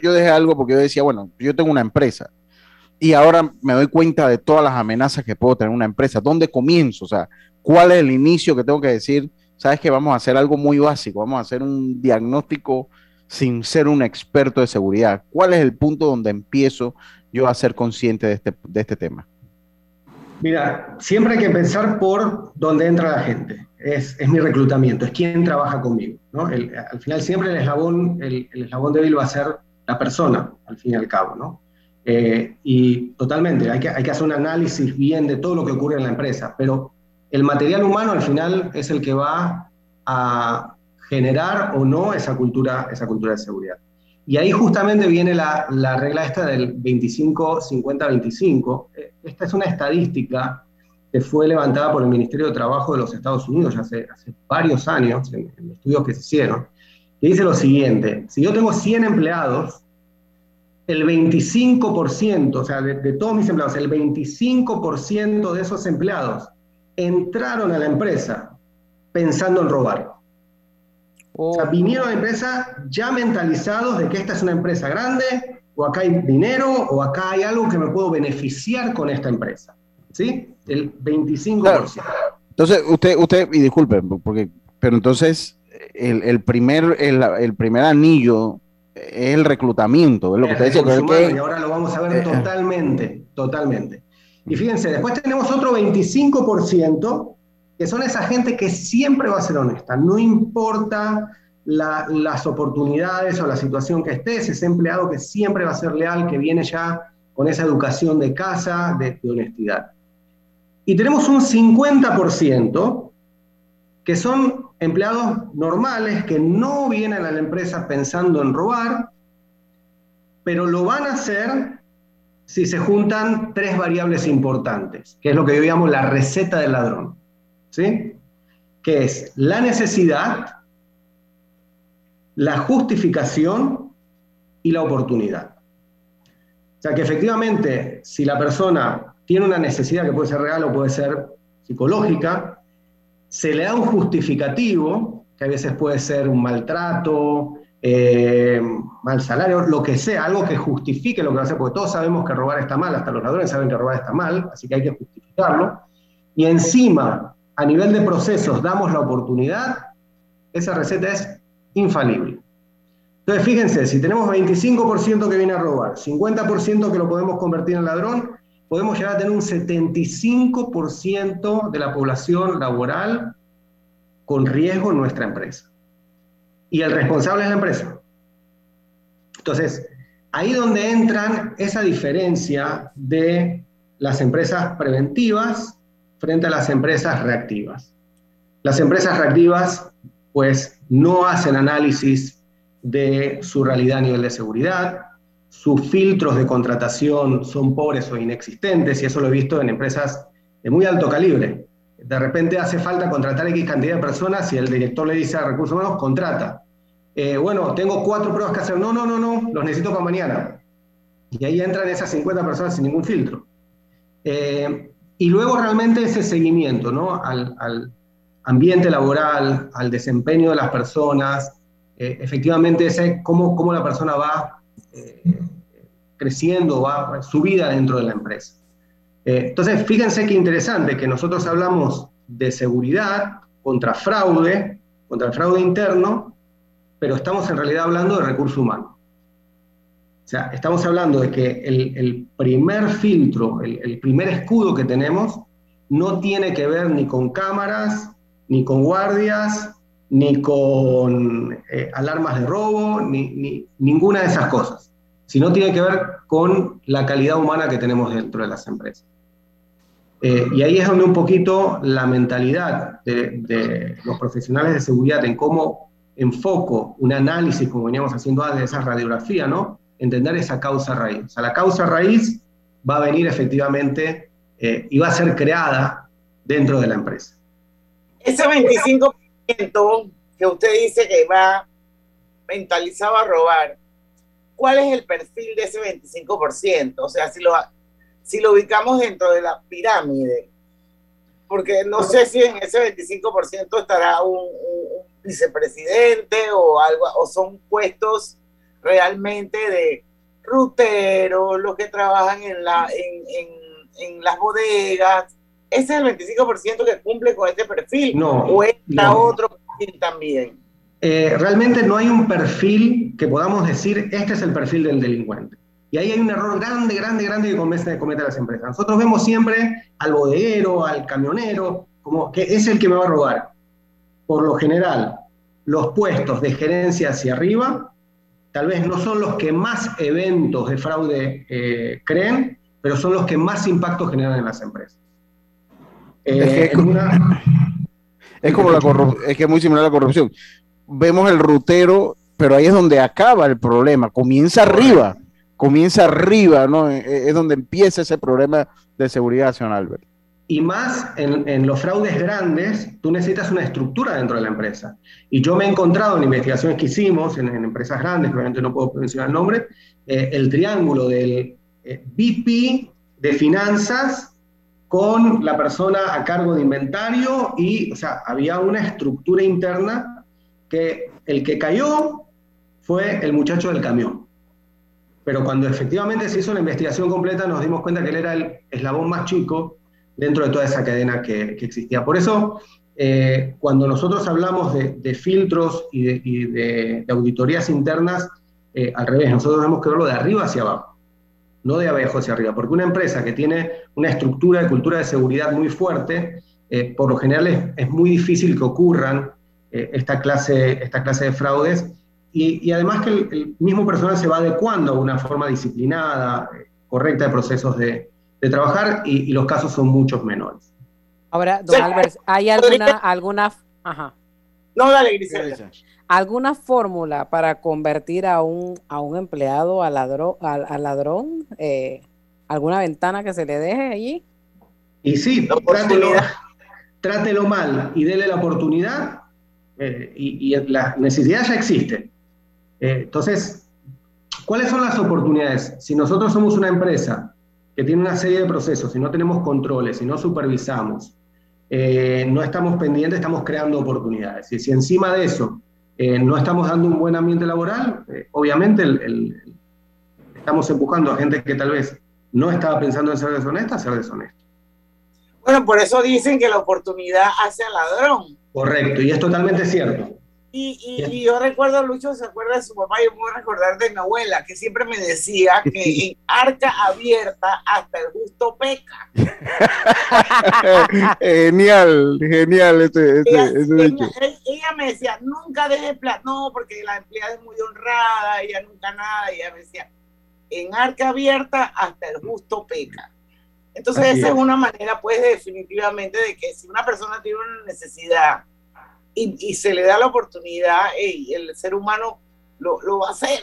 yo dejé algo porque yo decía, bueno, yo tengo una empresa. Y ahora me doy cuenta de todas las amenazas que puedo tener una empresa. ¿Dónde comienzo? O sea, ¿cuál es el inicio que tengo que decir? Sabes que vamos a hacer algo muy básico, vamos a hacer un diagnóstico sin ser un experto de seguridad. ¿Cuál es el punto donde empiezo yo a ser consciente de este tema? Mira, siempre hay que pensar por dónde entra la gente. Es mi reclutamiento, es quién trabaja conmigo, ¿no? Al final siempre el eslabón débil va a ser la persona, al fin y al cabo, ¿no? Y totalmente, hay que hacer un análisis bien de todo lo que ocurre en la empresa, pero el material humano al final es el que va a generar o no esa cultura de seguridad. Y ahí justamente viene la regla esta del 25-50-25. Esta es una estadística que fue levantada por el Ministerio de Trabajo de los Estados Unidos ya hace varios años, en estudios que se hicieron, que dice lo siguiente: si yo tengo 100 empleados, el 25%, o sea, de todos mis empleados, el 25% de esos empleados entraron a la empresa pensando en robar. Oh. O sea, vinieron a la empresa ya mentalizados de que esta es una empresa grande, o acá hay dinero, o acá hay algo que me puedo beneficiar con esta empresa. ¿Sí? El 25%. Claro. Entonces, usted, y disculpen, pero entonces el primer anillo es el reclutamiento, es lo que usted dice. Y ahora lo vamos a ver totalmente. Y fíjense, después tenemos otro 25%, que son esa gente que siempre va a ser honesta, no importa las oportunidades o la situación que estés, ese empleado que siempre va a ser leal, que viene ya con esa educación de casa, de honestidad. Y tenemos un 50%, que son empleados normales que no vienen a la empresa pensando en robar, pero lo van a hacer si se juntan tres variables importantes, que es lo que yo llamo la receta del ladrón, ¿sí? Que es la necesidad, la justificación y la oportunidad. O sea que efectivamente, si la persona tiene una necesidad que puede ser real o puede ser psicológica, se le da un justificativo, que a veces puede ser un maltrato, mal salario, lo que sea, algo que justifique lo que va a hacer, porque todos sabemos que robar está mal, hasta los ladrones saben que robar está mal, así que hay que justificarlo. Y encima, a nivel de procesos, damos la oportunidad, esa receta es infalible. Entonces, fíjense, si tenemos 25% que viene a robar, 50% que lo podemos convertir en ladrón, podemos llegar a tener un 75% de la población laboral con riesgo en nuestra empresa. Y el responsable es la empresa. Entonces, ahí donde entran esa diferencia de las empresas preventivas frente a las empresas reactivas. Las empresas reactivas, pues, no hacen análisis de su realidad a nivel de seguridad, sus filtros de contratación son pobres o inexistentes, y eso lo he visto en empresas de muy alto calibre. De repente hace falta contratar X cantidad de personas y el director le dice a Recursos Humanos, contrata. Bueno, tengo 4 pruebas que hacer. No, los necesito para mañana. Y ahí entran esas 50 personas sin ningún filtro. Y luego realmente ese seguimiento, ¿no? al ambiente laboral, al desempeño de las personas, efectivamente ese cómo la persona va creciendo, va su vida dentro de la empresa. Entonces, fíjense qué interesante que nosotros hablamos de seguridad contra el fraude interno, pero estamos en realidad hablando de recurso humano. O sea, estamos hablando de que el primer filtro, el primer escudo que tenemos no tiene que ver ni con cámaras, ni con guardias, ni con alarmas de robo, ni ninguna de esas cosas, sino tiene que ver con la calidad humana que tenemos dentro de las empresas. Y ahí es donde un poquito la mentalidad de los profesionales de seguridad en cómo enfoco un análisis, como veníamos haciendo antes, de esa radiografía, ¿no? Entender esa causa raíz. O sea, la causa raíz va a venir efectivamente y va a ser creada dentro de la empresa. Ese 25% que usted dice que va mentalizado a robar, ¿cuál es el perfil de ese 25%? O sea, si lo ubicamos dentro de la pirámide, porque no sé si en ese 25% estará un vicepresidente o algo, o son puestos realmente de ruteros, los que trabajan en las bodegas. ¿Ese es el 25% que cumple con este perfil? No, ¿o está otro perfil también? Realmente no hay un perfil que podamos decir, este es el perfil del delincuente. Y ahí hay un error grande, grande, grande que cometen las empresas. Nosotros vemos siempre al bodeguero, al camionero, como que es el que me va a robar. Por lo general, los puestos de gerencia hacia arriba, tal vez no son los que más eventos de fraude creen, pero son los que más impacto generan en las empresas. Es que es muy similar a la corrupción. Vemos el rutero, pero ahí es donde acaba el problema, comienza arriba, ¿no? Es donde empieza ese problema de seguridad, señor Albert. Y más en los fraudes grandes, tú necesitas una estructura dentro de la empresa. Y yo me he encontrado en investigaciones que hicimos, en empresas grandes, obviamente no puedo mencionar el nombre, el triángulo del VP de finanzas con la persona a cargo de inventario y, o sea, había una estructura interna que el que cayó fue el muchacho del camión. Pero cuando efectivamente se hizo la investigación completa nos dimos cuenta que él era el eslabón más chico dentro de toda esa cadena que existía. Por eso, cuando nosotros hablamos de filtros y de auditorías internas, al revés, nosotros tenemos que verlo de arriba hacia abajo, no de abajo hacia arriba, porque una empresa que tiene una estructura de cultura de seguridad muy fuerte, por lo general es muy difícil que ocurran esta clase de fraudes. Y además que el mismo personal se va adecuando a una forma disciplinada, correcta de procesos de trabajar, y los casos son muchos menores. Ahora, don Albert, ¿hay alguna ajá. No, dale, Griselda. ¿Alguna fórmula para convertir a un empleado a ladrón? ¿Alguna ventana que se le deje allí? Y sí, trátelo mal y dele la oportunidad, y la necesidad ya existe. Entonces, ¿cuáles son las oportunidades? Si nosotros somos una empresa que tiene una serie de procesos, si no tenemos controles, si no supervisamos, no estamos pendientes, estamos creando oportunidades. Y si encima de eso no estamos dando un buen ambiente laboral, obviamente estamos empujando a gente que tal vez no estaba pensando en ser deshonesta, a ser deshonesta. Bueno, por eso dicen que la oportunidad hace al ladrón. Correcto, y es totalmente cierto. Y yo recuerdo, Lucho se acuerda de su mamá, yo me voy a recordar de mi abuela, que siempre me decía que en arca abierta hasta el gusto peca. Genial. Ella me decía, nunca deje plata, no, porque la empleada es muy honrada, ella nunca nada, ella me decía, en arca abierta hasta el gusto peca. Entonces esa es una manera, pues, definitivamente de que si una persona tiene una necesidad y se le da la oportunidad, el ser humano lo va a hacer.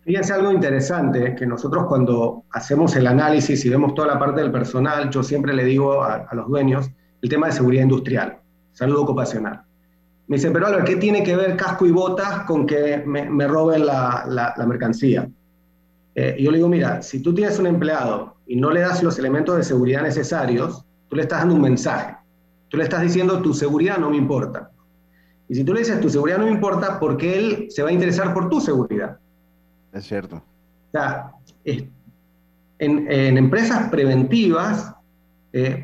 Fíjense algo interesante, que nosotros cuando hacemos el análisis y vemos toda la parte del personal, yo siempre le digo a los dueños el tema de seguridad industrial, salud ocupacional. Me dicen, pero Albert, ¿qué tiene que ver casco y botas con que me roben la mercancía? Yo le digo, mira, si tú tienes un empleado y no le das los elementos de seguridad necesarios, tú le estás dando un mensaje. Tú le estás diciendo, tu seguridad no me importa. Y si tú le dices, tu seguridad no me importa, porque él se va a interesar por tu seguridad. Es cierto. O sea, en empresas preventivas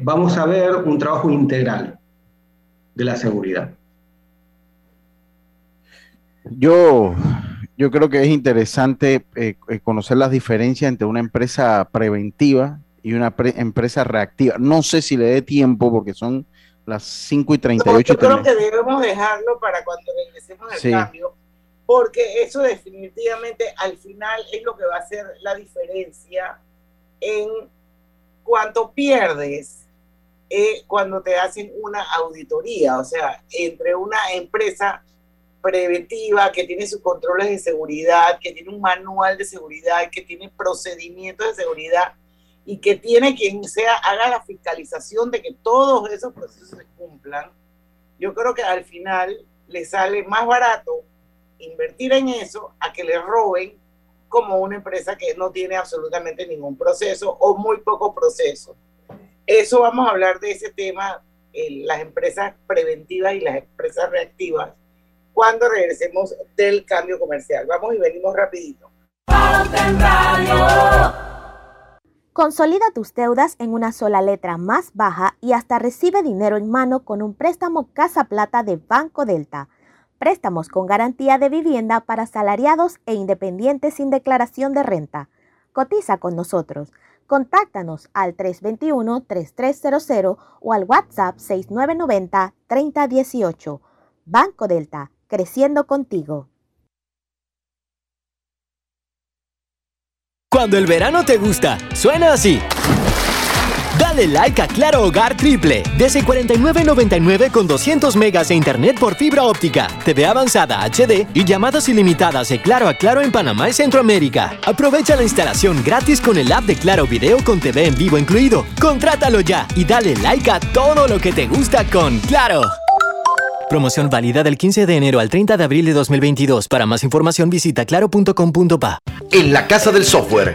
vamos a ver un trabajo integral de la seguridad. Yo creo que es interesante conocer las diferencias entre una empresa preventiva y una empresa reactiva. No sé si le dé tiempo porque son las 5:38. No, yo creo que debemos dejarlo para cuando regresemos al cambio, porque eso definitivamente al final es lo que va a hacer la diferencia en cuánto pierdes cuando te hacen una auditoría, o sea, entre una empresa preventiva que tiene sus controles de seguridad, que tiene un manual de seguridad, que tiene procedimientos de seguridad y que tiene quien sea haga la fiscalización de que todos esos procesos se cumplan. Yo creo que al final le sale más barato invertir en eso a que le roben como una empresa que no tiene absolutamente ningún proceso o muy poco proceso. Eso vamos a hablar de ese tema, las empresas preventivas y las empresas reactivas, cuando regresemos del cambio comercial. Vamos y venimos rapidito. Consolida tus deudas en una sola letra más baja y hasta recibe dinero en mano con un préstamo Casa Plata de Banco Delta. Préstamos con garantía de vivienda para asalariados e independientes sin declaración de renta. Cotiza con nosotros. Contáctanos al 321-3300 o al WhatsApp 6990-3018. Banco Delta, creciendo contigo. Cuando el verano te gusta, suena así. Dale like a Claro Hogar Triple. Desde $49.99 con 200 megas de internet por fibra óptica, TV avanzada HD y llamadas ilimitadas de Claro a Claro en Panamá y Centroamérica. Aprovecha la instalación gratis con el app de Claro Video con TV en vivo incluido. Contrátalo ya y dale like a todo lo que te gusta con Claro. Promoción válida del 15 de enero al 30 de abril de 2022. Para más información visita claro.com.pa. En la Casa del Software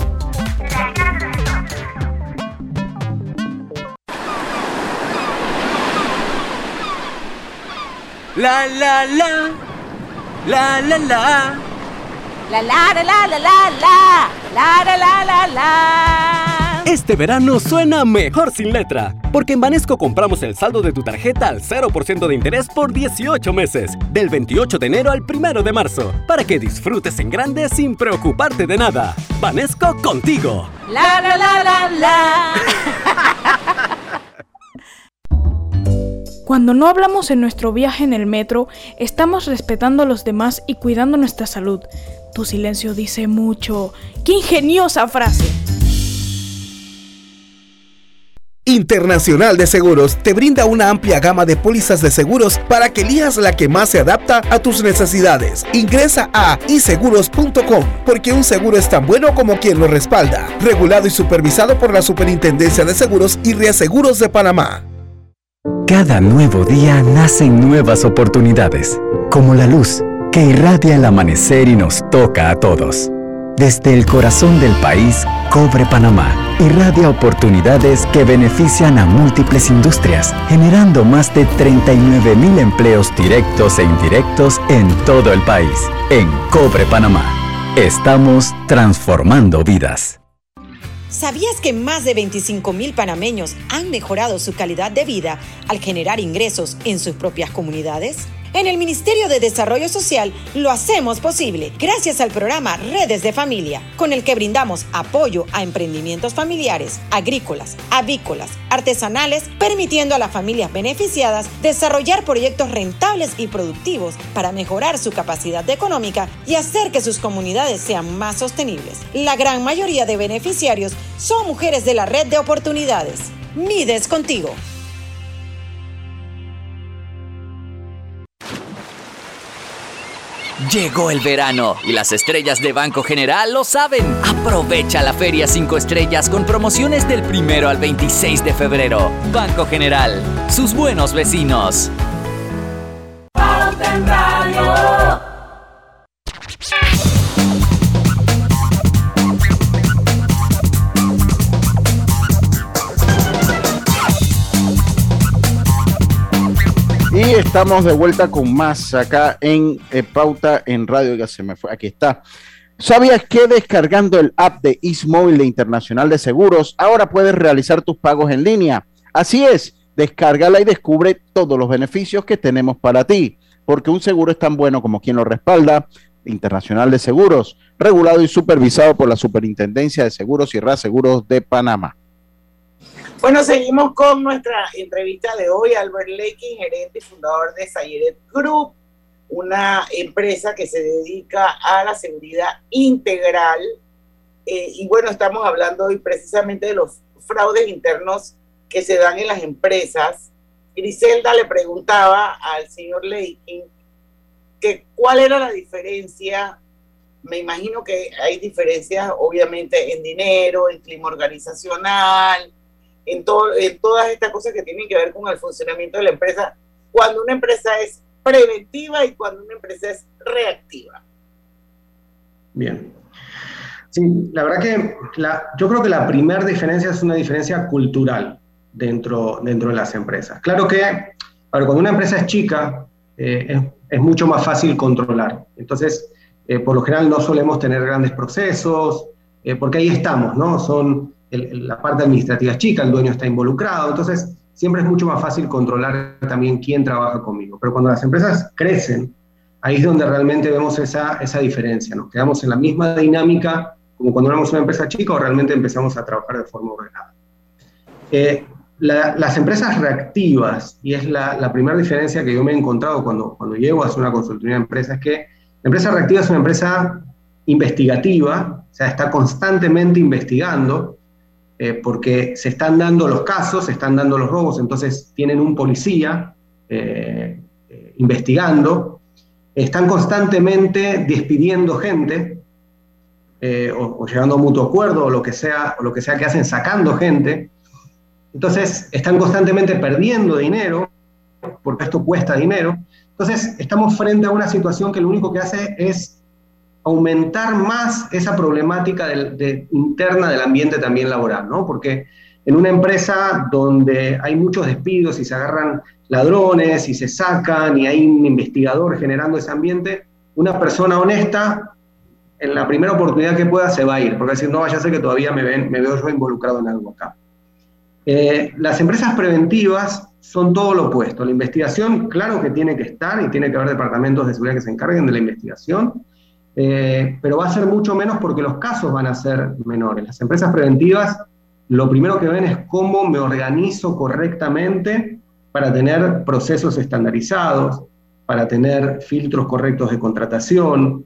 La la la, la la la, la la la la la la, la la la la la. Este verano suena mejor sin letra, porque en Banesco compramos el saldo de tu tarjeta al 0% de interés por 18 meses, del 28 de enero al 1 de marzo, para que disfrutes en grande sin preocuparte de nada. Banesco contigo. La la la la la. Cuando no hablamos en nuestro viaje en el metro, estamos respetando a los demás y cuidando nuestra salud. Tu silencio dice mucho. ¡Qué ingeniosa frase! Internacional de Seguros te brinda una amplia gama de pólizas de seguros para que elijas la que más se adapta a tus necesidades. Ingresa a iseguros.com, porque un seguro es tan bueno como quien lo respalda. Regulado y supervisado por la Superintendencia de Seguros y Reaseguros de Panamá. Cada nuevo día nacen nuevas oportunidades, como la luz que irradia el amanecer y nos toca a todos. Desde el corazón del país, Cobre Panamá irradia oportunidades que benefician a múltiples industrias, generando más de 39,000 empleos directos e indirectos en todo el país. En Cobre Panamá, estamos transformando vidas. ¿Sabías que más de 25,000 panameños han mejorado su calidad de vida al generar ingresos en sus propias comunidades? En el Ministerio de Desarrollo Social lo hacemos posible gracias al programa Redes de Familia, con el que brindamos apoyo a emprendimientos familiares, agrícolas, avícolas, artesanales, permitiendo a las familias beneficiadas desarrollar proyectos rentables y productivos para mejorar su capacidad económica y hacer que sus comunidades sean más sostenibles. La gran mayoría de beneficiarios son mujeres de la red de oportunidades. Mides contigo. Llegó el verano y las estrellas de Banco General lo saben. Aprovecha la Feria 5 Estrellas con promociones del 1 al 26 de febrero. Banco General, sus buenos vecinos. Estamos de vuelta con más acá en Pauta en Radio. Ya se me fue, aquí está. ¿Sabías que descargando el app de MassMovil de Internacional de Seguros, ahora puedes realizar tus pagos en línea? Así es, descárgala y descubre todos los beneficios que tenemos para ti, porque un seguro es tan bueno como quien lo respalda. Internacional de Seguros, regulado y supervisado por la Superintendencia de Seguros y Reaseguros de Panamá. Bueno, seguimos con nuestra entrevista de hoy. Albert Leikin, gerente y fundador de Sayeret Group, una empresa que se dedica a la seguridad integral. Y bueno, estamos hablando hoy precisamente de los fraudes internos que se dan en las empresas. Griselda le preguntaba al señor Leikin que cuál era la diferencia. Me imagino que hay diferencias, obviamente, en dinero, en clima organizacional, en todas estas cosas que tienen que ver con el funcionamiento de la empresa, cuando una empresa es preventiva y cuando una empresa es reactiva. Bien. Sí, la verdad que yo creo que la primera diferencia es una diferencia cultural dentro de las empresas. Claro que cuando una empresa es chica, es mucho más fácil controlar. Entonces, por lo general no solemos tener grandes procesos, porque ahí estamos, ¿no? Son la parte administrativa es chica, el dueño está involucrado, entonces siempre es mucho más fácil controlar también quién trabaja conmigo. Pero cuando las empresas crecen, ahí es donde realmente vemos esa diferencia. Nos quedamos en la misma dinámica como cuando éramos una empresa chica o realmente empezamos a trabajar de forma ordenada. Las empresas reactivas, y es la primera diferencia que yo me he encontrado cuando llego a hacer una consultoría de empresas, es que la empresa reactiva es una empresa investigativa, o sea, está constantemente investigando, porque se están dando los casos, se están dando los robos, entonces tienen un policía investigando, están constantemente despidiendo gente, o llegando a mutuo acuerdo, o lo que sea que hacen, sacando gente. Entonces, están constantemente perdiendo dinero, porque esto cuesta dinero. Entonces, estamos frente a una situación que lo único que hace es aumentar más esa problemática interna del ambiente también laboral, ¿no? Porque en una empresa donde hay muchos despidos y se agarran ladrones y se sacan y hay un investigador generando ese ambiente, una persona honesta, en la primera oportunidad que pueda se va a ir, porque decir, no vaya a ser que todavía me veo yo involucrado en algo acá. Las empresas preventivas son todo lo opuesto. La investigación, claro que tiene que estar y tiene que haber departamentos de seguridad que se encarguen de la investigación, pero va a ser mucho menos porque los casos van a ser menores. Las empresas preventivas lo primero que ven es cómo me organizo correctamente para tener procesos estandarizados, para tener filtros correctos de contratación,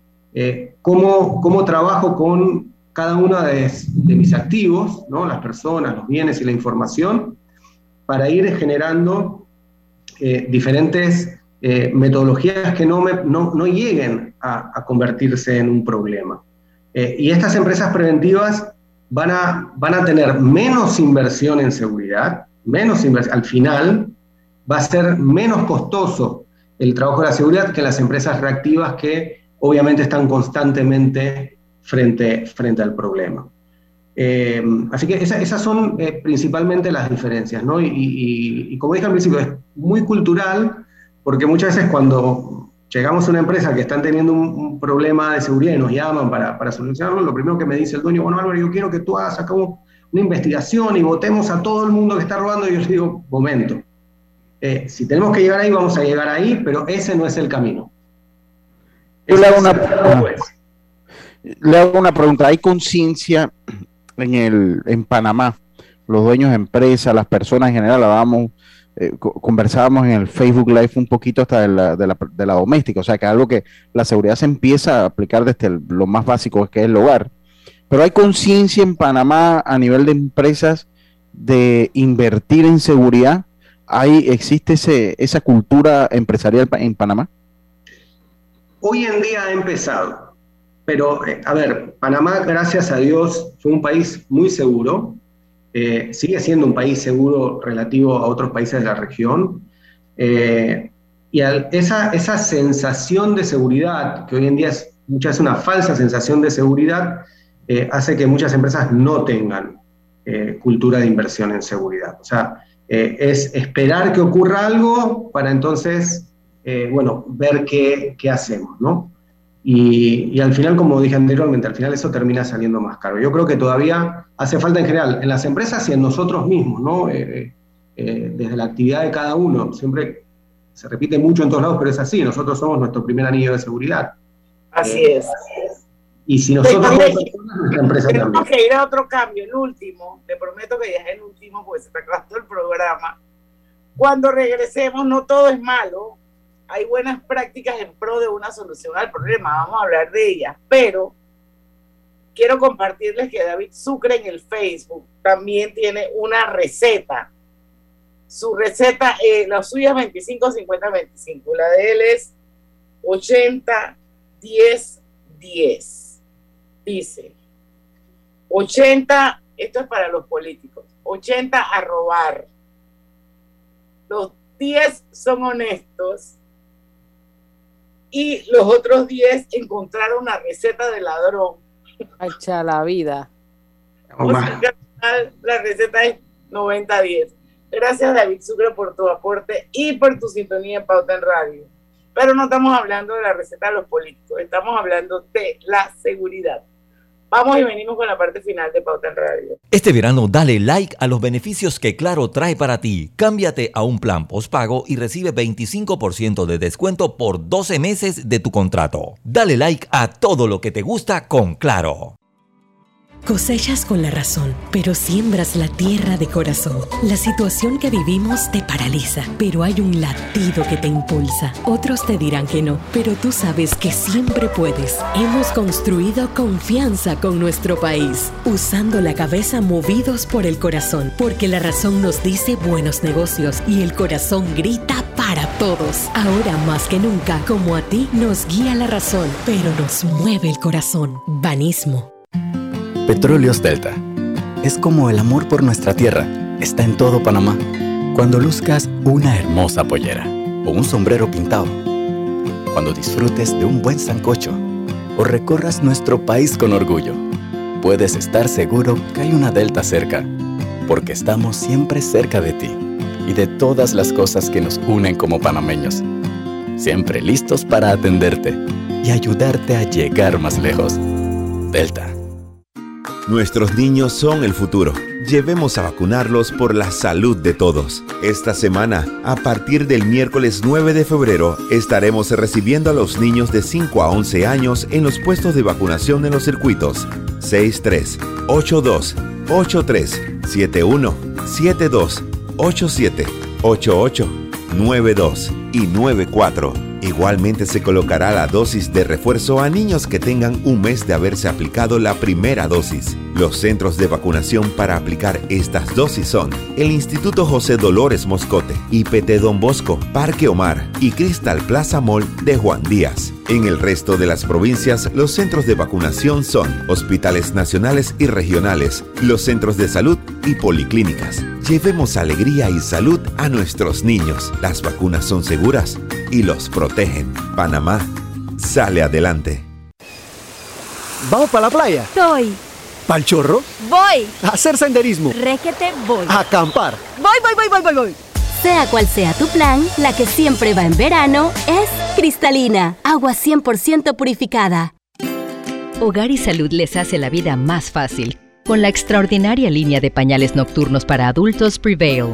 cómo trabajo con cada uno de mis activos, ¿no? Las personas, los bienes y la información, para ir generando diferentes metodologías que no lleguen a convertirse en un problema. Y estas empresas preventivas van a tener menos inversión en seguridad, al final va a ser menos costoso el trabajo de la seguridad que las empresas reactivas que obviamente están constantemente frente al problema. Así que esas son principalmente las diferencias, ¿no? Y como dije al principio, es muy cultural. Porque muchas veces cuando llegamos a una empresa que están teniendo un problema de seguridad y nos llaman para solucionarlo, lo primero que me dice el dueño, bueno, Álvaro, yo quiero que tú hagas acá una investigación y votemos a todo el mundo que está robando. Y yo digo, momento, si tenemos que llegar ahí, vamos a llegar ahí, pero ese no es el camino. Yo le hago una pregunta. ¿Hay conciencia en Panamá? Los dueños de empresas, las personas en general, conversábamos en el Facebook Live un poquito hasta de la doméstica, o sea que algo que la seguridad se empieza a aplicar desde lo más básico que es el hogar, pero hay conciencia en Panamá a nivel de empresas de invertir en seguridad. ¿Existe esa cultura empresarial en Panamá? Hoy en día ha empezado, pero Panamá, gracias a Dios, fue un país muy seguro. Sigue siendo un país seguro relativo a otros países de la región, y esa sensación de seguridad, que hoy en día es muchas veces una falsa sensación de seguridad, hace que muchas empresas no tengan cultura de inversión en seguridad. O sea, es esperar que ocurra algo para entonces bueno, ver qué hacemos, ¿no? Y al final, como dije anteriormente, al final eso termina saliendo más caro. Yo creo que todavía hace falta en general, en las empresas y en nosotros mismos, ¿no? Desde la actividad de cada uno, siempre se repite mucho en todos lados, pero es así, nosotros somos nuestro primer anillo de seguridad. Así es. Y si nosotros somos personas, nuestra empresa también. Tenemos que ir a otro cambio, el último, te prometo que ya es el último porque se está acabando el programa. Cuando regresemos, no todo es malo. Hay buenas prácticas en pro de una solución al problema, vamos a hablar de ellas, pero quiero compartirles que David Sucre en el Facebook también tiene una receta. Su receta, la suya es 25, 50, 25, la de él es 80, 10, 10. Dice, 80, esto es para los políticos, 80 a robar, los 10 son honestos, y los otros 10 encontraron una receta de ladrón. ¡Echa la vida! O sea, la receta es 90-10. Gracias, David Sucre, por tu aporte y por tu sintonía en Pauta en Radio. Pero no estamos hablando de la receta de los políticos, estamos hablando de la seguridad. Vamos y venimos con la parte final de Pauta en Radio. Este verano dale like a los beneficios que Claro trae para ti. Cámbiate a un plan postpago y recibe 25% de descuento por 12 meses de tu contrato. Dale like a todo lo que te gusta con Claro. Cosechas con la razón, pero siembras la tierra de corazón. La situación que vivimos te paraliza, pero hay un latido que te impulsa. Otros te dirán que no, pero tú sabes que siempre puedes. Hemos construido confianza con nuestro país, usando la cabeza movidos por el corazón, porque la razón nos dice buenos negocios y el corazón grita para todos. Ahora más que nunca, como a ti, nos guía la razón, pero nos mueve el corazón. Banismo. Petróleos Delta. Es como el amor por nuestra tierra. Está en todo Panamá. Cuando luzcas una hermosa pollera o un sombrero pintado. Cuando disfrutes de un buen sancocho o recorras nuestro país con orgullo. Puedes estar seguro que hay una Delta cerca. Porque estamos siempre cerca de ti y de todas las cosas que nos unen como panameños. Siempre listos para atenderte y ayudarte a llegar más lejos. Delta. Nuestros niños son el futuro. Llevemos a vacunarlos por la salud de todos. Esta semana, a partir del miércoles 9 de febrero, estaremos recibiendo a los niños de 5 a 11 años en los puestos de vacunación en los circuitos 63, 82, 83, 71, 72, 87, 88, 92 y 94. Igualmente se colocará la dosis de refuerzo a niños que tengan un mes de haberse aplicado la primera dosis. Los centros de vacunación para aplicar estas dosis son el Instituto José Dolores Moscote, IPT Don Bosco, Parque Omar y Crystal Plaza Mall de Juan Díaz. En el resto de las provincias, los centros de vacunación son hospitales nacionales y regionales, los centros de salud y policlínicas. Llevemos alegría y salud a nuestros niños. Las vacunas son seguras y los protegen. Panamá sale adelante. ¿Vamos para la playa? Voy. ¿Pa'l chorro? Voy. ¿A hacer senderismo? Réquete voy. ¿A acampar? Voy. Sea cual sea tu plan, la que siempre va en verano es Cristalina, agua 100% purificada. Hogar y Salud les hace la vida más fácil con la extraordinaria línea de pañales nocturnos para adultos Prevail.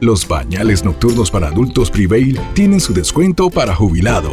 Los pañales nocturnos para adultos Prevail tienen su descuento para jubilado.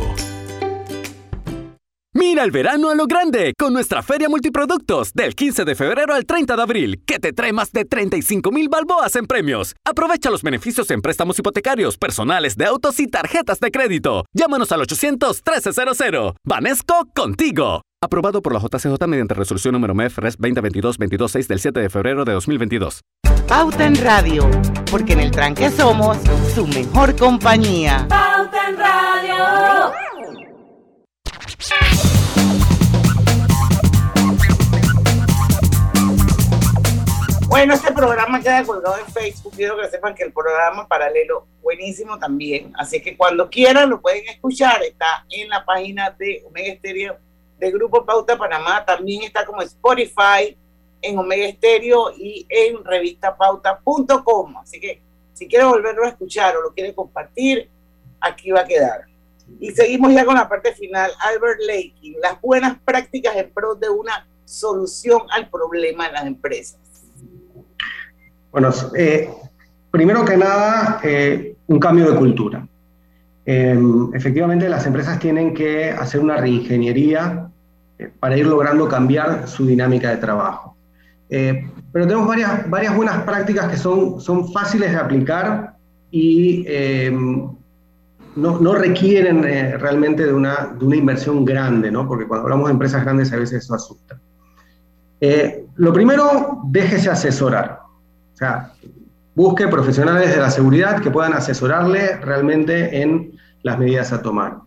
Mira el verano a lo grande con nuestra Feria Multiproductos del 15 de febrero al 30 de abril, que te trae más de 35,000 balboas en premios. Aprovecha los beneficios en préstamos hipotecarios, personales de autos y tarjetas de crédito. Llámanos al 800-1300. Banesco contigo. Aprobado por la JCJ mediante resolución número MEF Res 2022-226 del 7 de febrero de 2022. Pauta en Radio, porque en el tranque somos su mejor compañía. Pauta en Radio. Bueno, este programa queda colgado en Facebook. Quiero que sepan que el programa paralelo, buenísimo también. Así que cuando quieran lo pueden escuchar. Está en la página de Omega Estéreo de Grupo Pauta Panamá. También está como Spotify, en Omega Estéreo y en revistapauta.com. Así que si quieren volverlo a escuchar o lo quieren compartir, aquí va a quedar. Y seguimos ya con la parte final. Albert Leikin, las buenas prácticas en pro de una solución al problema en las empresas. Bueno, primero que nada, un cambio de cultura. Efectivamente, las empresas tienen que hacer una reingeniería para ir logrando cambiar su dinámica de trabajo. Pero tenemos varias buenas prácticas que son fáciles de aplicar y no requieren realmente de una inversión grande, ¿no? Porque cuando hablamos de empresas grandes a veces eso asusta. Lo primero, déjese asesorar. O sea, busque profesionales de la seguridad que puedan asesorarle realmente en las medidas a tomar.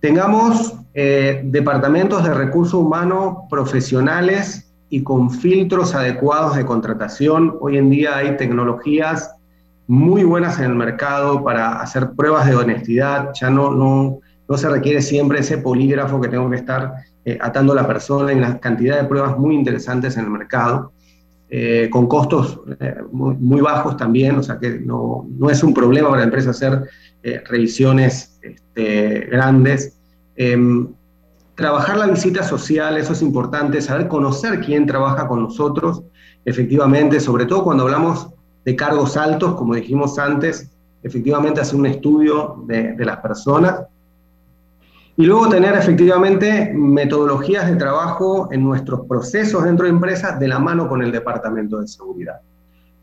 Tengamos departamentos de recursos humanos profesionales y con filtros adecuados de contratación. Hoy en día hay tecnologías muy buenas en el mercado para hacer pruebas de honestidad. Ya no se requiere siempre ese polígrafo que tengo que estar atando a la persona. Hay una cantidad de pruebas muy interesantes en el mercado. Con costos muy bajos también, o sea que no es un problema para la empresa hacer revisiones grandes. Trabajar la visita social, eso es importante, saber conocer quién trabaja con nosotros, efectivamente, sobre todo cuando hablamos de cargos altos, como dijimos antes, efectivamente hacer un estudio de las personas. Y luego tener efectivamente metodologías de trabajo en nuestros procesos dentro de empresas de la mano con el departamento de seguridad.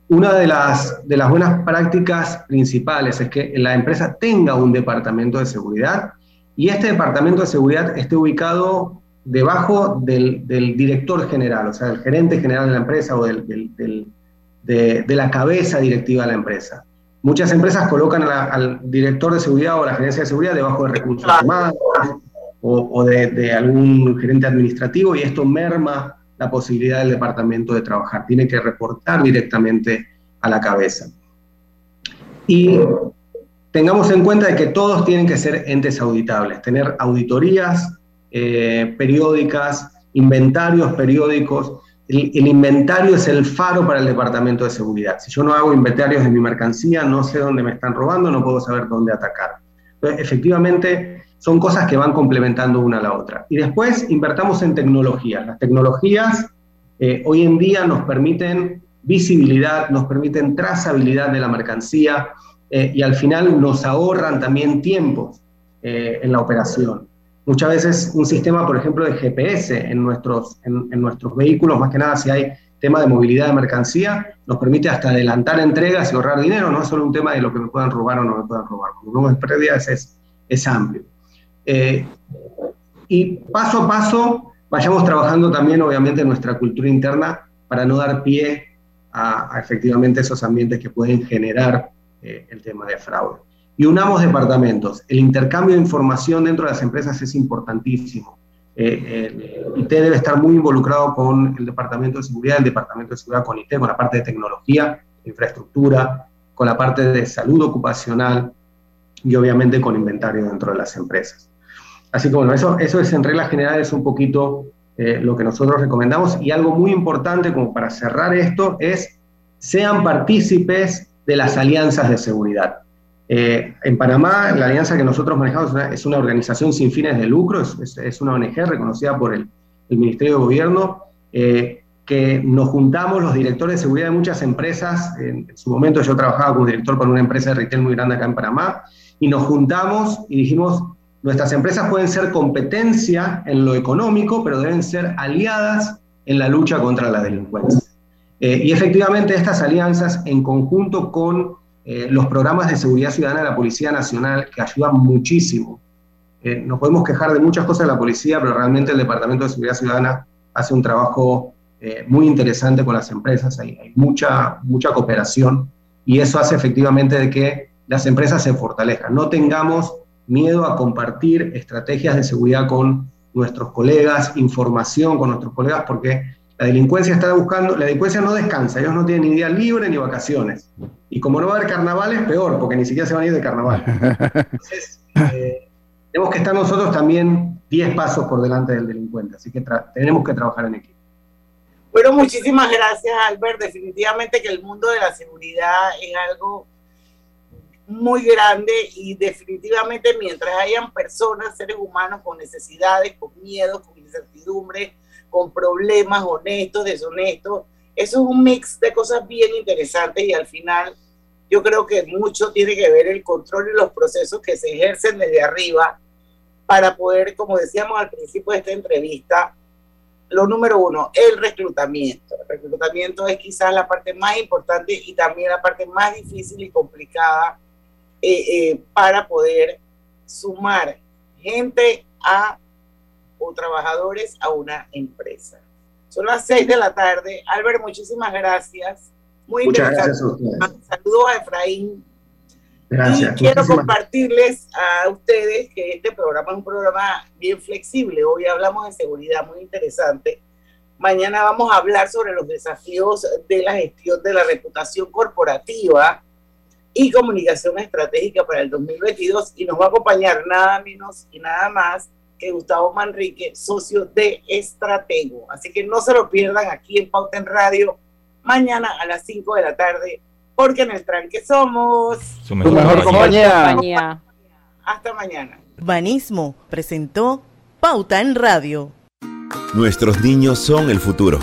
Una de las buenas prácticas principales es que la empresa tenga un departamento de seguridad y este departamento de seguridad esté ubicado debajo del director general, o sea, del gerente general de la empresa o de la cabeza directiva de la empresa. Muchas empresas colocan al director de seguridad o a la gerencia de seguridad debajo de recursos humanos o de algún gerente administrativo y esto merma la posibilidad del departamento de trabajar. Tiene que reportar directamente a la cabeza. Y tengamos en cuenta de que todos tienen que ser entes auditables, tener auditorías periódicas, inventarios periódicos. El inventario es el faro para el departamento de seguridad. Si yo no hago inventarios de mi mercancía, no sé dónde me están robando, no puedo saber dónde atacar. Entonces, efectivamente, son cosas que van complementando una a la otra. Y después, invertamos en tecnologías. Las tecnologías hoy en día nos permiten visibilidad, nos permiten trazabilidad de la mercancía y al final nos ahorran también tiempos en la operación. Muchas veces un sistema, por ejemplo, de GPS en nuestros vehículos, más que nada si hay tema de movilidad de mercancía, nos permite hasta adelantar entregas y ahorrar dinero. No es solo un tema de lo que me puedan robar o no me puedan robar. Como no es pérdida, es amplio. Y paso a paso vayamos trabajando también, obviamente, nuestra cultura interna para no dar pie a efectivamente esos ambientes que pueden generar el tema de fraude. Y unamos departamentos. El intercambio de información dentro de las empresas es importantísimo. IT debe estar muy involucrado con el departamento de seguridad, con IT, con la parte de tecnología, infraestructura, con la parte de salud ocupacional y obviamente con inventario dentro de las empresas. Así que bueno, eso es en reglas generales un poquito lo que nosotros recomendamos. Y algo muy importante como para cerrar esto es sean partícipes de las alianzas de seguridad. En Panamá, la alianza que nosotros manejamos es una organización sin fines de lucro, es una ONG reconocida por el Ministerio de Gobierno, que nos juntamos los directores de seguridad de muchas empresas. En su momento yo trabajaba como director para una empresa de retail muy grande acá en Panamá, y nos juntamos y dijimos, nuestras empresas pueden ser competencia en lo económico, pero deben ser aliadas en la lucha contra la delincuencia. Y efectivamente estas alianzas en conjunto con los programas de seguridad ciudadana de la Policía Nacional, que ayudan muchísimo. Nos podemos quejar de muchas cosas de la policía, pero realmente el Departamento de Seguridad Ciudadana hace un trabajo muy interesante con las empresas, hay mucha cooperación, y eso hace efectivamente de que las empresas se fortalezcan. No tengamos miedo a compartir estrategias de seguridad con nuestros colegas, información con nuestros colegas, porque La delincuencia está buscando, la delincuencia no descansa, ellos no tienen ni día libre ni vacaciones. Y como no va a haber carnavales, peor, porque ni siquiera se van a ir de carnaval. Entonces, tenemos que estar nosotros también 10 pasos por delante del delincuente, así que tenemos que trabajar en equipo. Bueno, muchísimas gracias, Albert. Definitivamente que el mundo de la seguridad es algo muy grande y definitivamente mientras hayan personas, seres humanos con necesidades, con miedos, con incertidumbres, con problemas honestos, deshonestos, eso es un mix de cosas bien interesantes y al final yo creo que mucho tiene que ver el control y los procesos que se ejercen desde arriba para poder, como decíamos al principio de esta entrevista, lo número uno, el reclutamiento. El reclutamiento es quizás la parte más importante y también la parte más difícil y complicada para poder sumar gente o trabajadores a una empresa. Son las 6 de la tarde. Albert, muchísimas gracias. Muy interesante. Saludos a Efraín. Gracias. Y quiero compartirles a ustedes que este programa es un programa bien flexible. Hoy hablamos de seguridad, muy interesante. Mañana vamos a hablar sobre los desafíos de la gestión de la reputación corporativa y comunicación estratégica para el 2022. Y nos va a acompañar nada menos y nada más que Gustavo Manrique, socio de Estratego. Así que no se lo pierdan aquí en Pauta en Radio, mañana a las 5 de la tarde. Porque en el tranque somos su mejor compañía. Hasta mañana. Banismo presentó Pauta en Radio. Nuestros niños son el futuro.